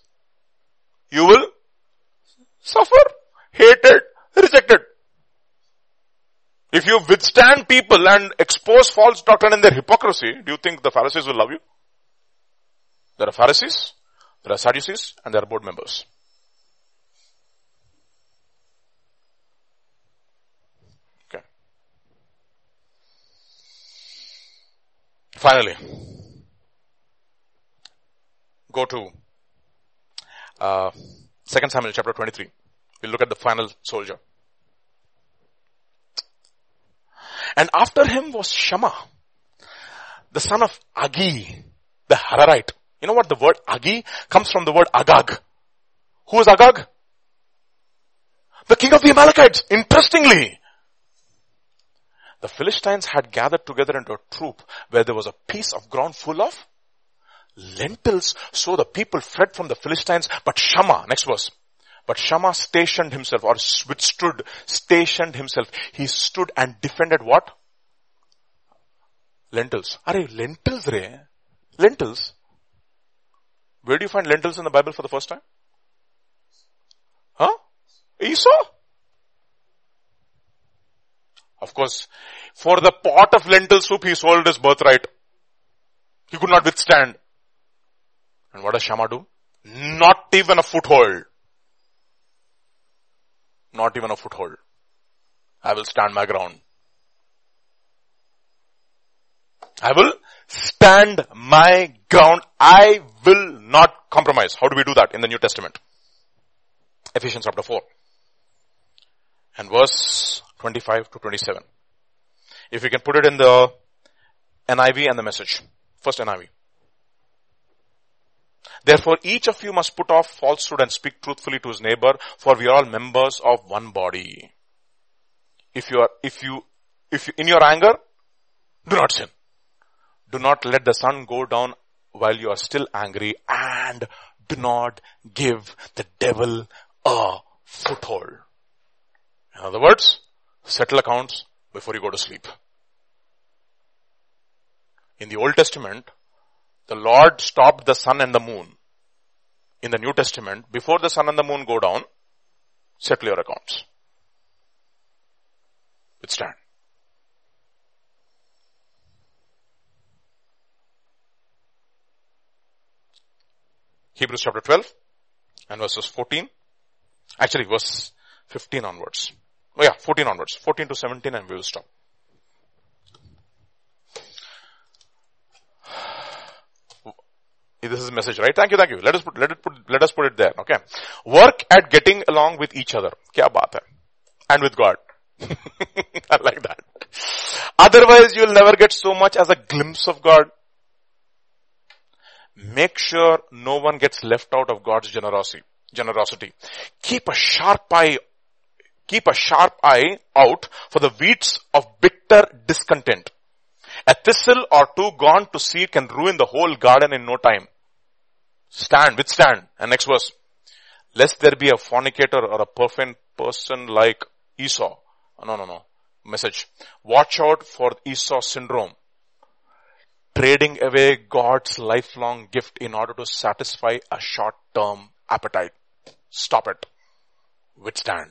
You will suffer, hated, rejected. If you withstand people and expose false doctrine and their hypocrisy, do you think the Pharisees will love you? There are Pharisees, there are Sadducees, and there are board members. Okay. Finally, go to uh, Second Samuel chapter twenty-three. We'll look at the final soldier. And after him was Shammah, the son of Agi, the Hararite. You know what the word Agi comes from? The word Agag. Who is Agag? The king of the Amalekites. Interestingly, the Philistines had gathered together into a troop where there was a piece of ground full of lentils. So the people fled from the Philistines. But Shammah, next verse. But Shammah stationed himself or withstood, stationed himself. He stood and defended what? Lentils. Are lentils re? Lentils. Where do you find lentils in the Bible for the first time? Huh? Esau? Of course, for the pot of lentil soup, he sold his birthright. He could not withstand. And what does Shammah do? Not even a foothold. Not even a foothold. I will stand my ground. I will stand my ground. I will not compromise. How do we do that in the New Testament? Ephesians chapter four. And verse twenty-five to twenty-seven. If we can put it in the N I V and the Message. First N I V. Therefore, each of you must put off falsehood and speak truthfully to his neighbor, for we are all members of one body. If you are, if you, if you, in your anger, do not sin. Do not let the sun go down while you are still angry, and do not give the devil a foothold. In other words, settle accounts before you go to sleep. In the Old Testament, the Lord stopped the sun and the moon. In the New Testament, before the sun and the moon go down, settle your accounts. Withstand. Hebrews chapter twelve and verses fourteen. Actually, verse fifteen onwards. Oh yeah, fourteen onwards. fourteen to seventeen, and we will stop. This is a message, right? Thank you, thank you. Let us put, let it put, let us put it there. Okay. Work at getting along with each other. Kya baat hai? And with God. I like that. Otherwise, you will never get so much as a glimpse of God. Make sure no one gets left out of God's generosity. Generosity. Keep a sharp eye, keep a sharp eye out for the weeds of bitter discontent. A thistle or two gone to seed can ruin the whole garden in no time. Stand, withstand. And next verse. Lest there be a fornicator or a profane person like Esau. Oh, no, no, no. Message. Watch out for Esau syndrome. Trading away God's lifelong gift in order to satisfy a short-term appetite. Stop it. Withstand.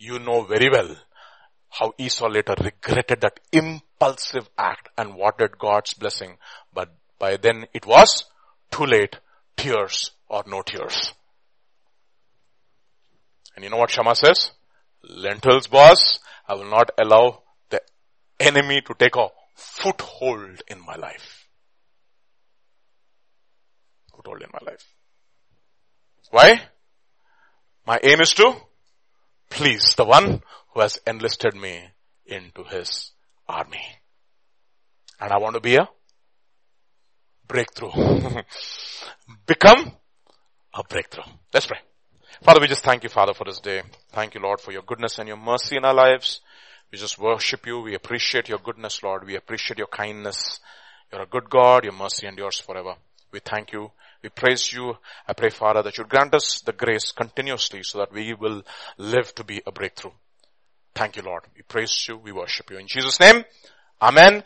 You know very well how Esau later regretted that impulse. Impulsive act and wanted God's blessing, but by then it was too late. Tears or no tears. And you know what Shammah says? Lentils, boss. I will not allow the enemy to take a foothold in my life. Foothold in my life. Why? My aim is to please the one who has enlisted me into his army. And I want to be a breakthrough. Become a breakthrough. Let's pray. Father, we just thank you, Father, for this day. Thank you, Lord, for your goodness and your mercy in our lives. We just worship you. We appreciate your goodness, Lord. We appreciate your kindness. You're a good God. Your mercy endures forever. We thank you. We praise you. I pray, Father, that you grant us the grace continuously so that we will live to be a breakthrough. Thank you, Lord. We praise you. We worship you. In Jesus' name, amen.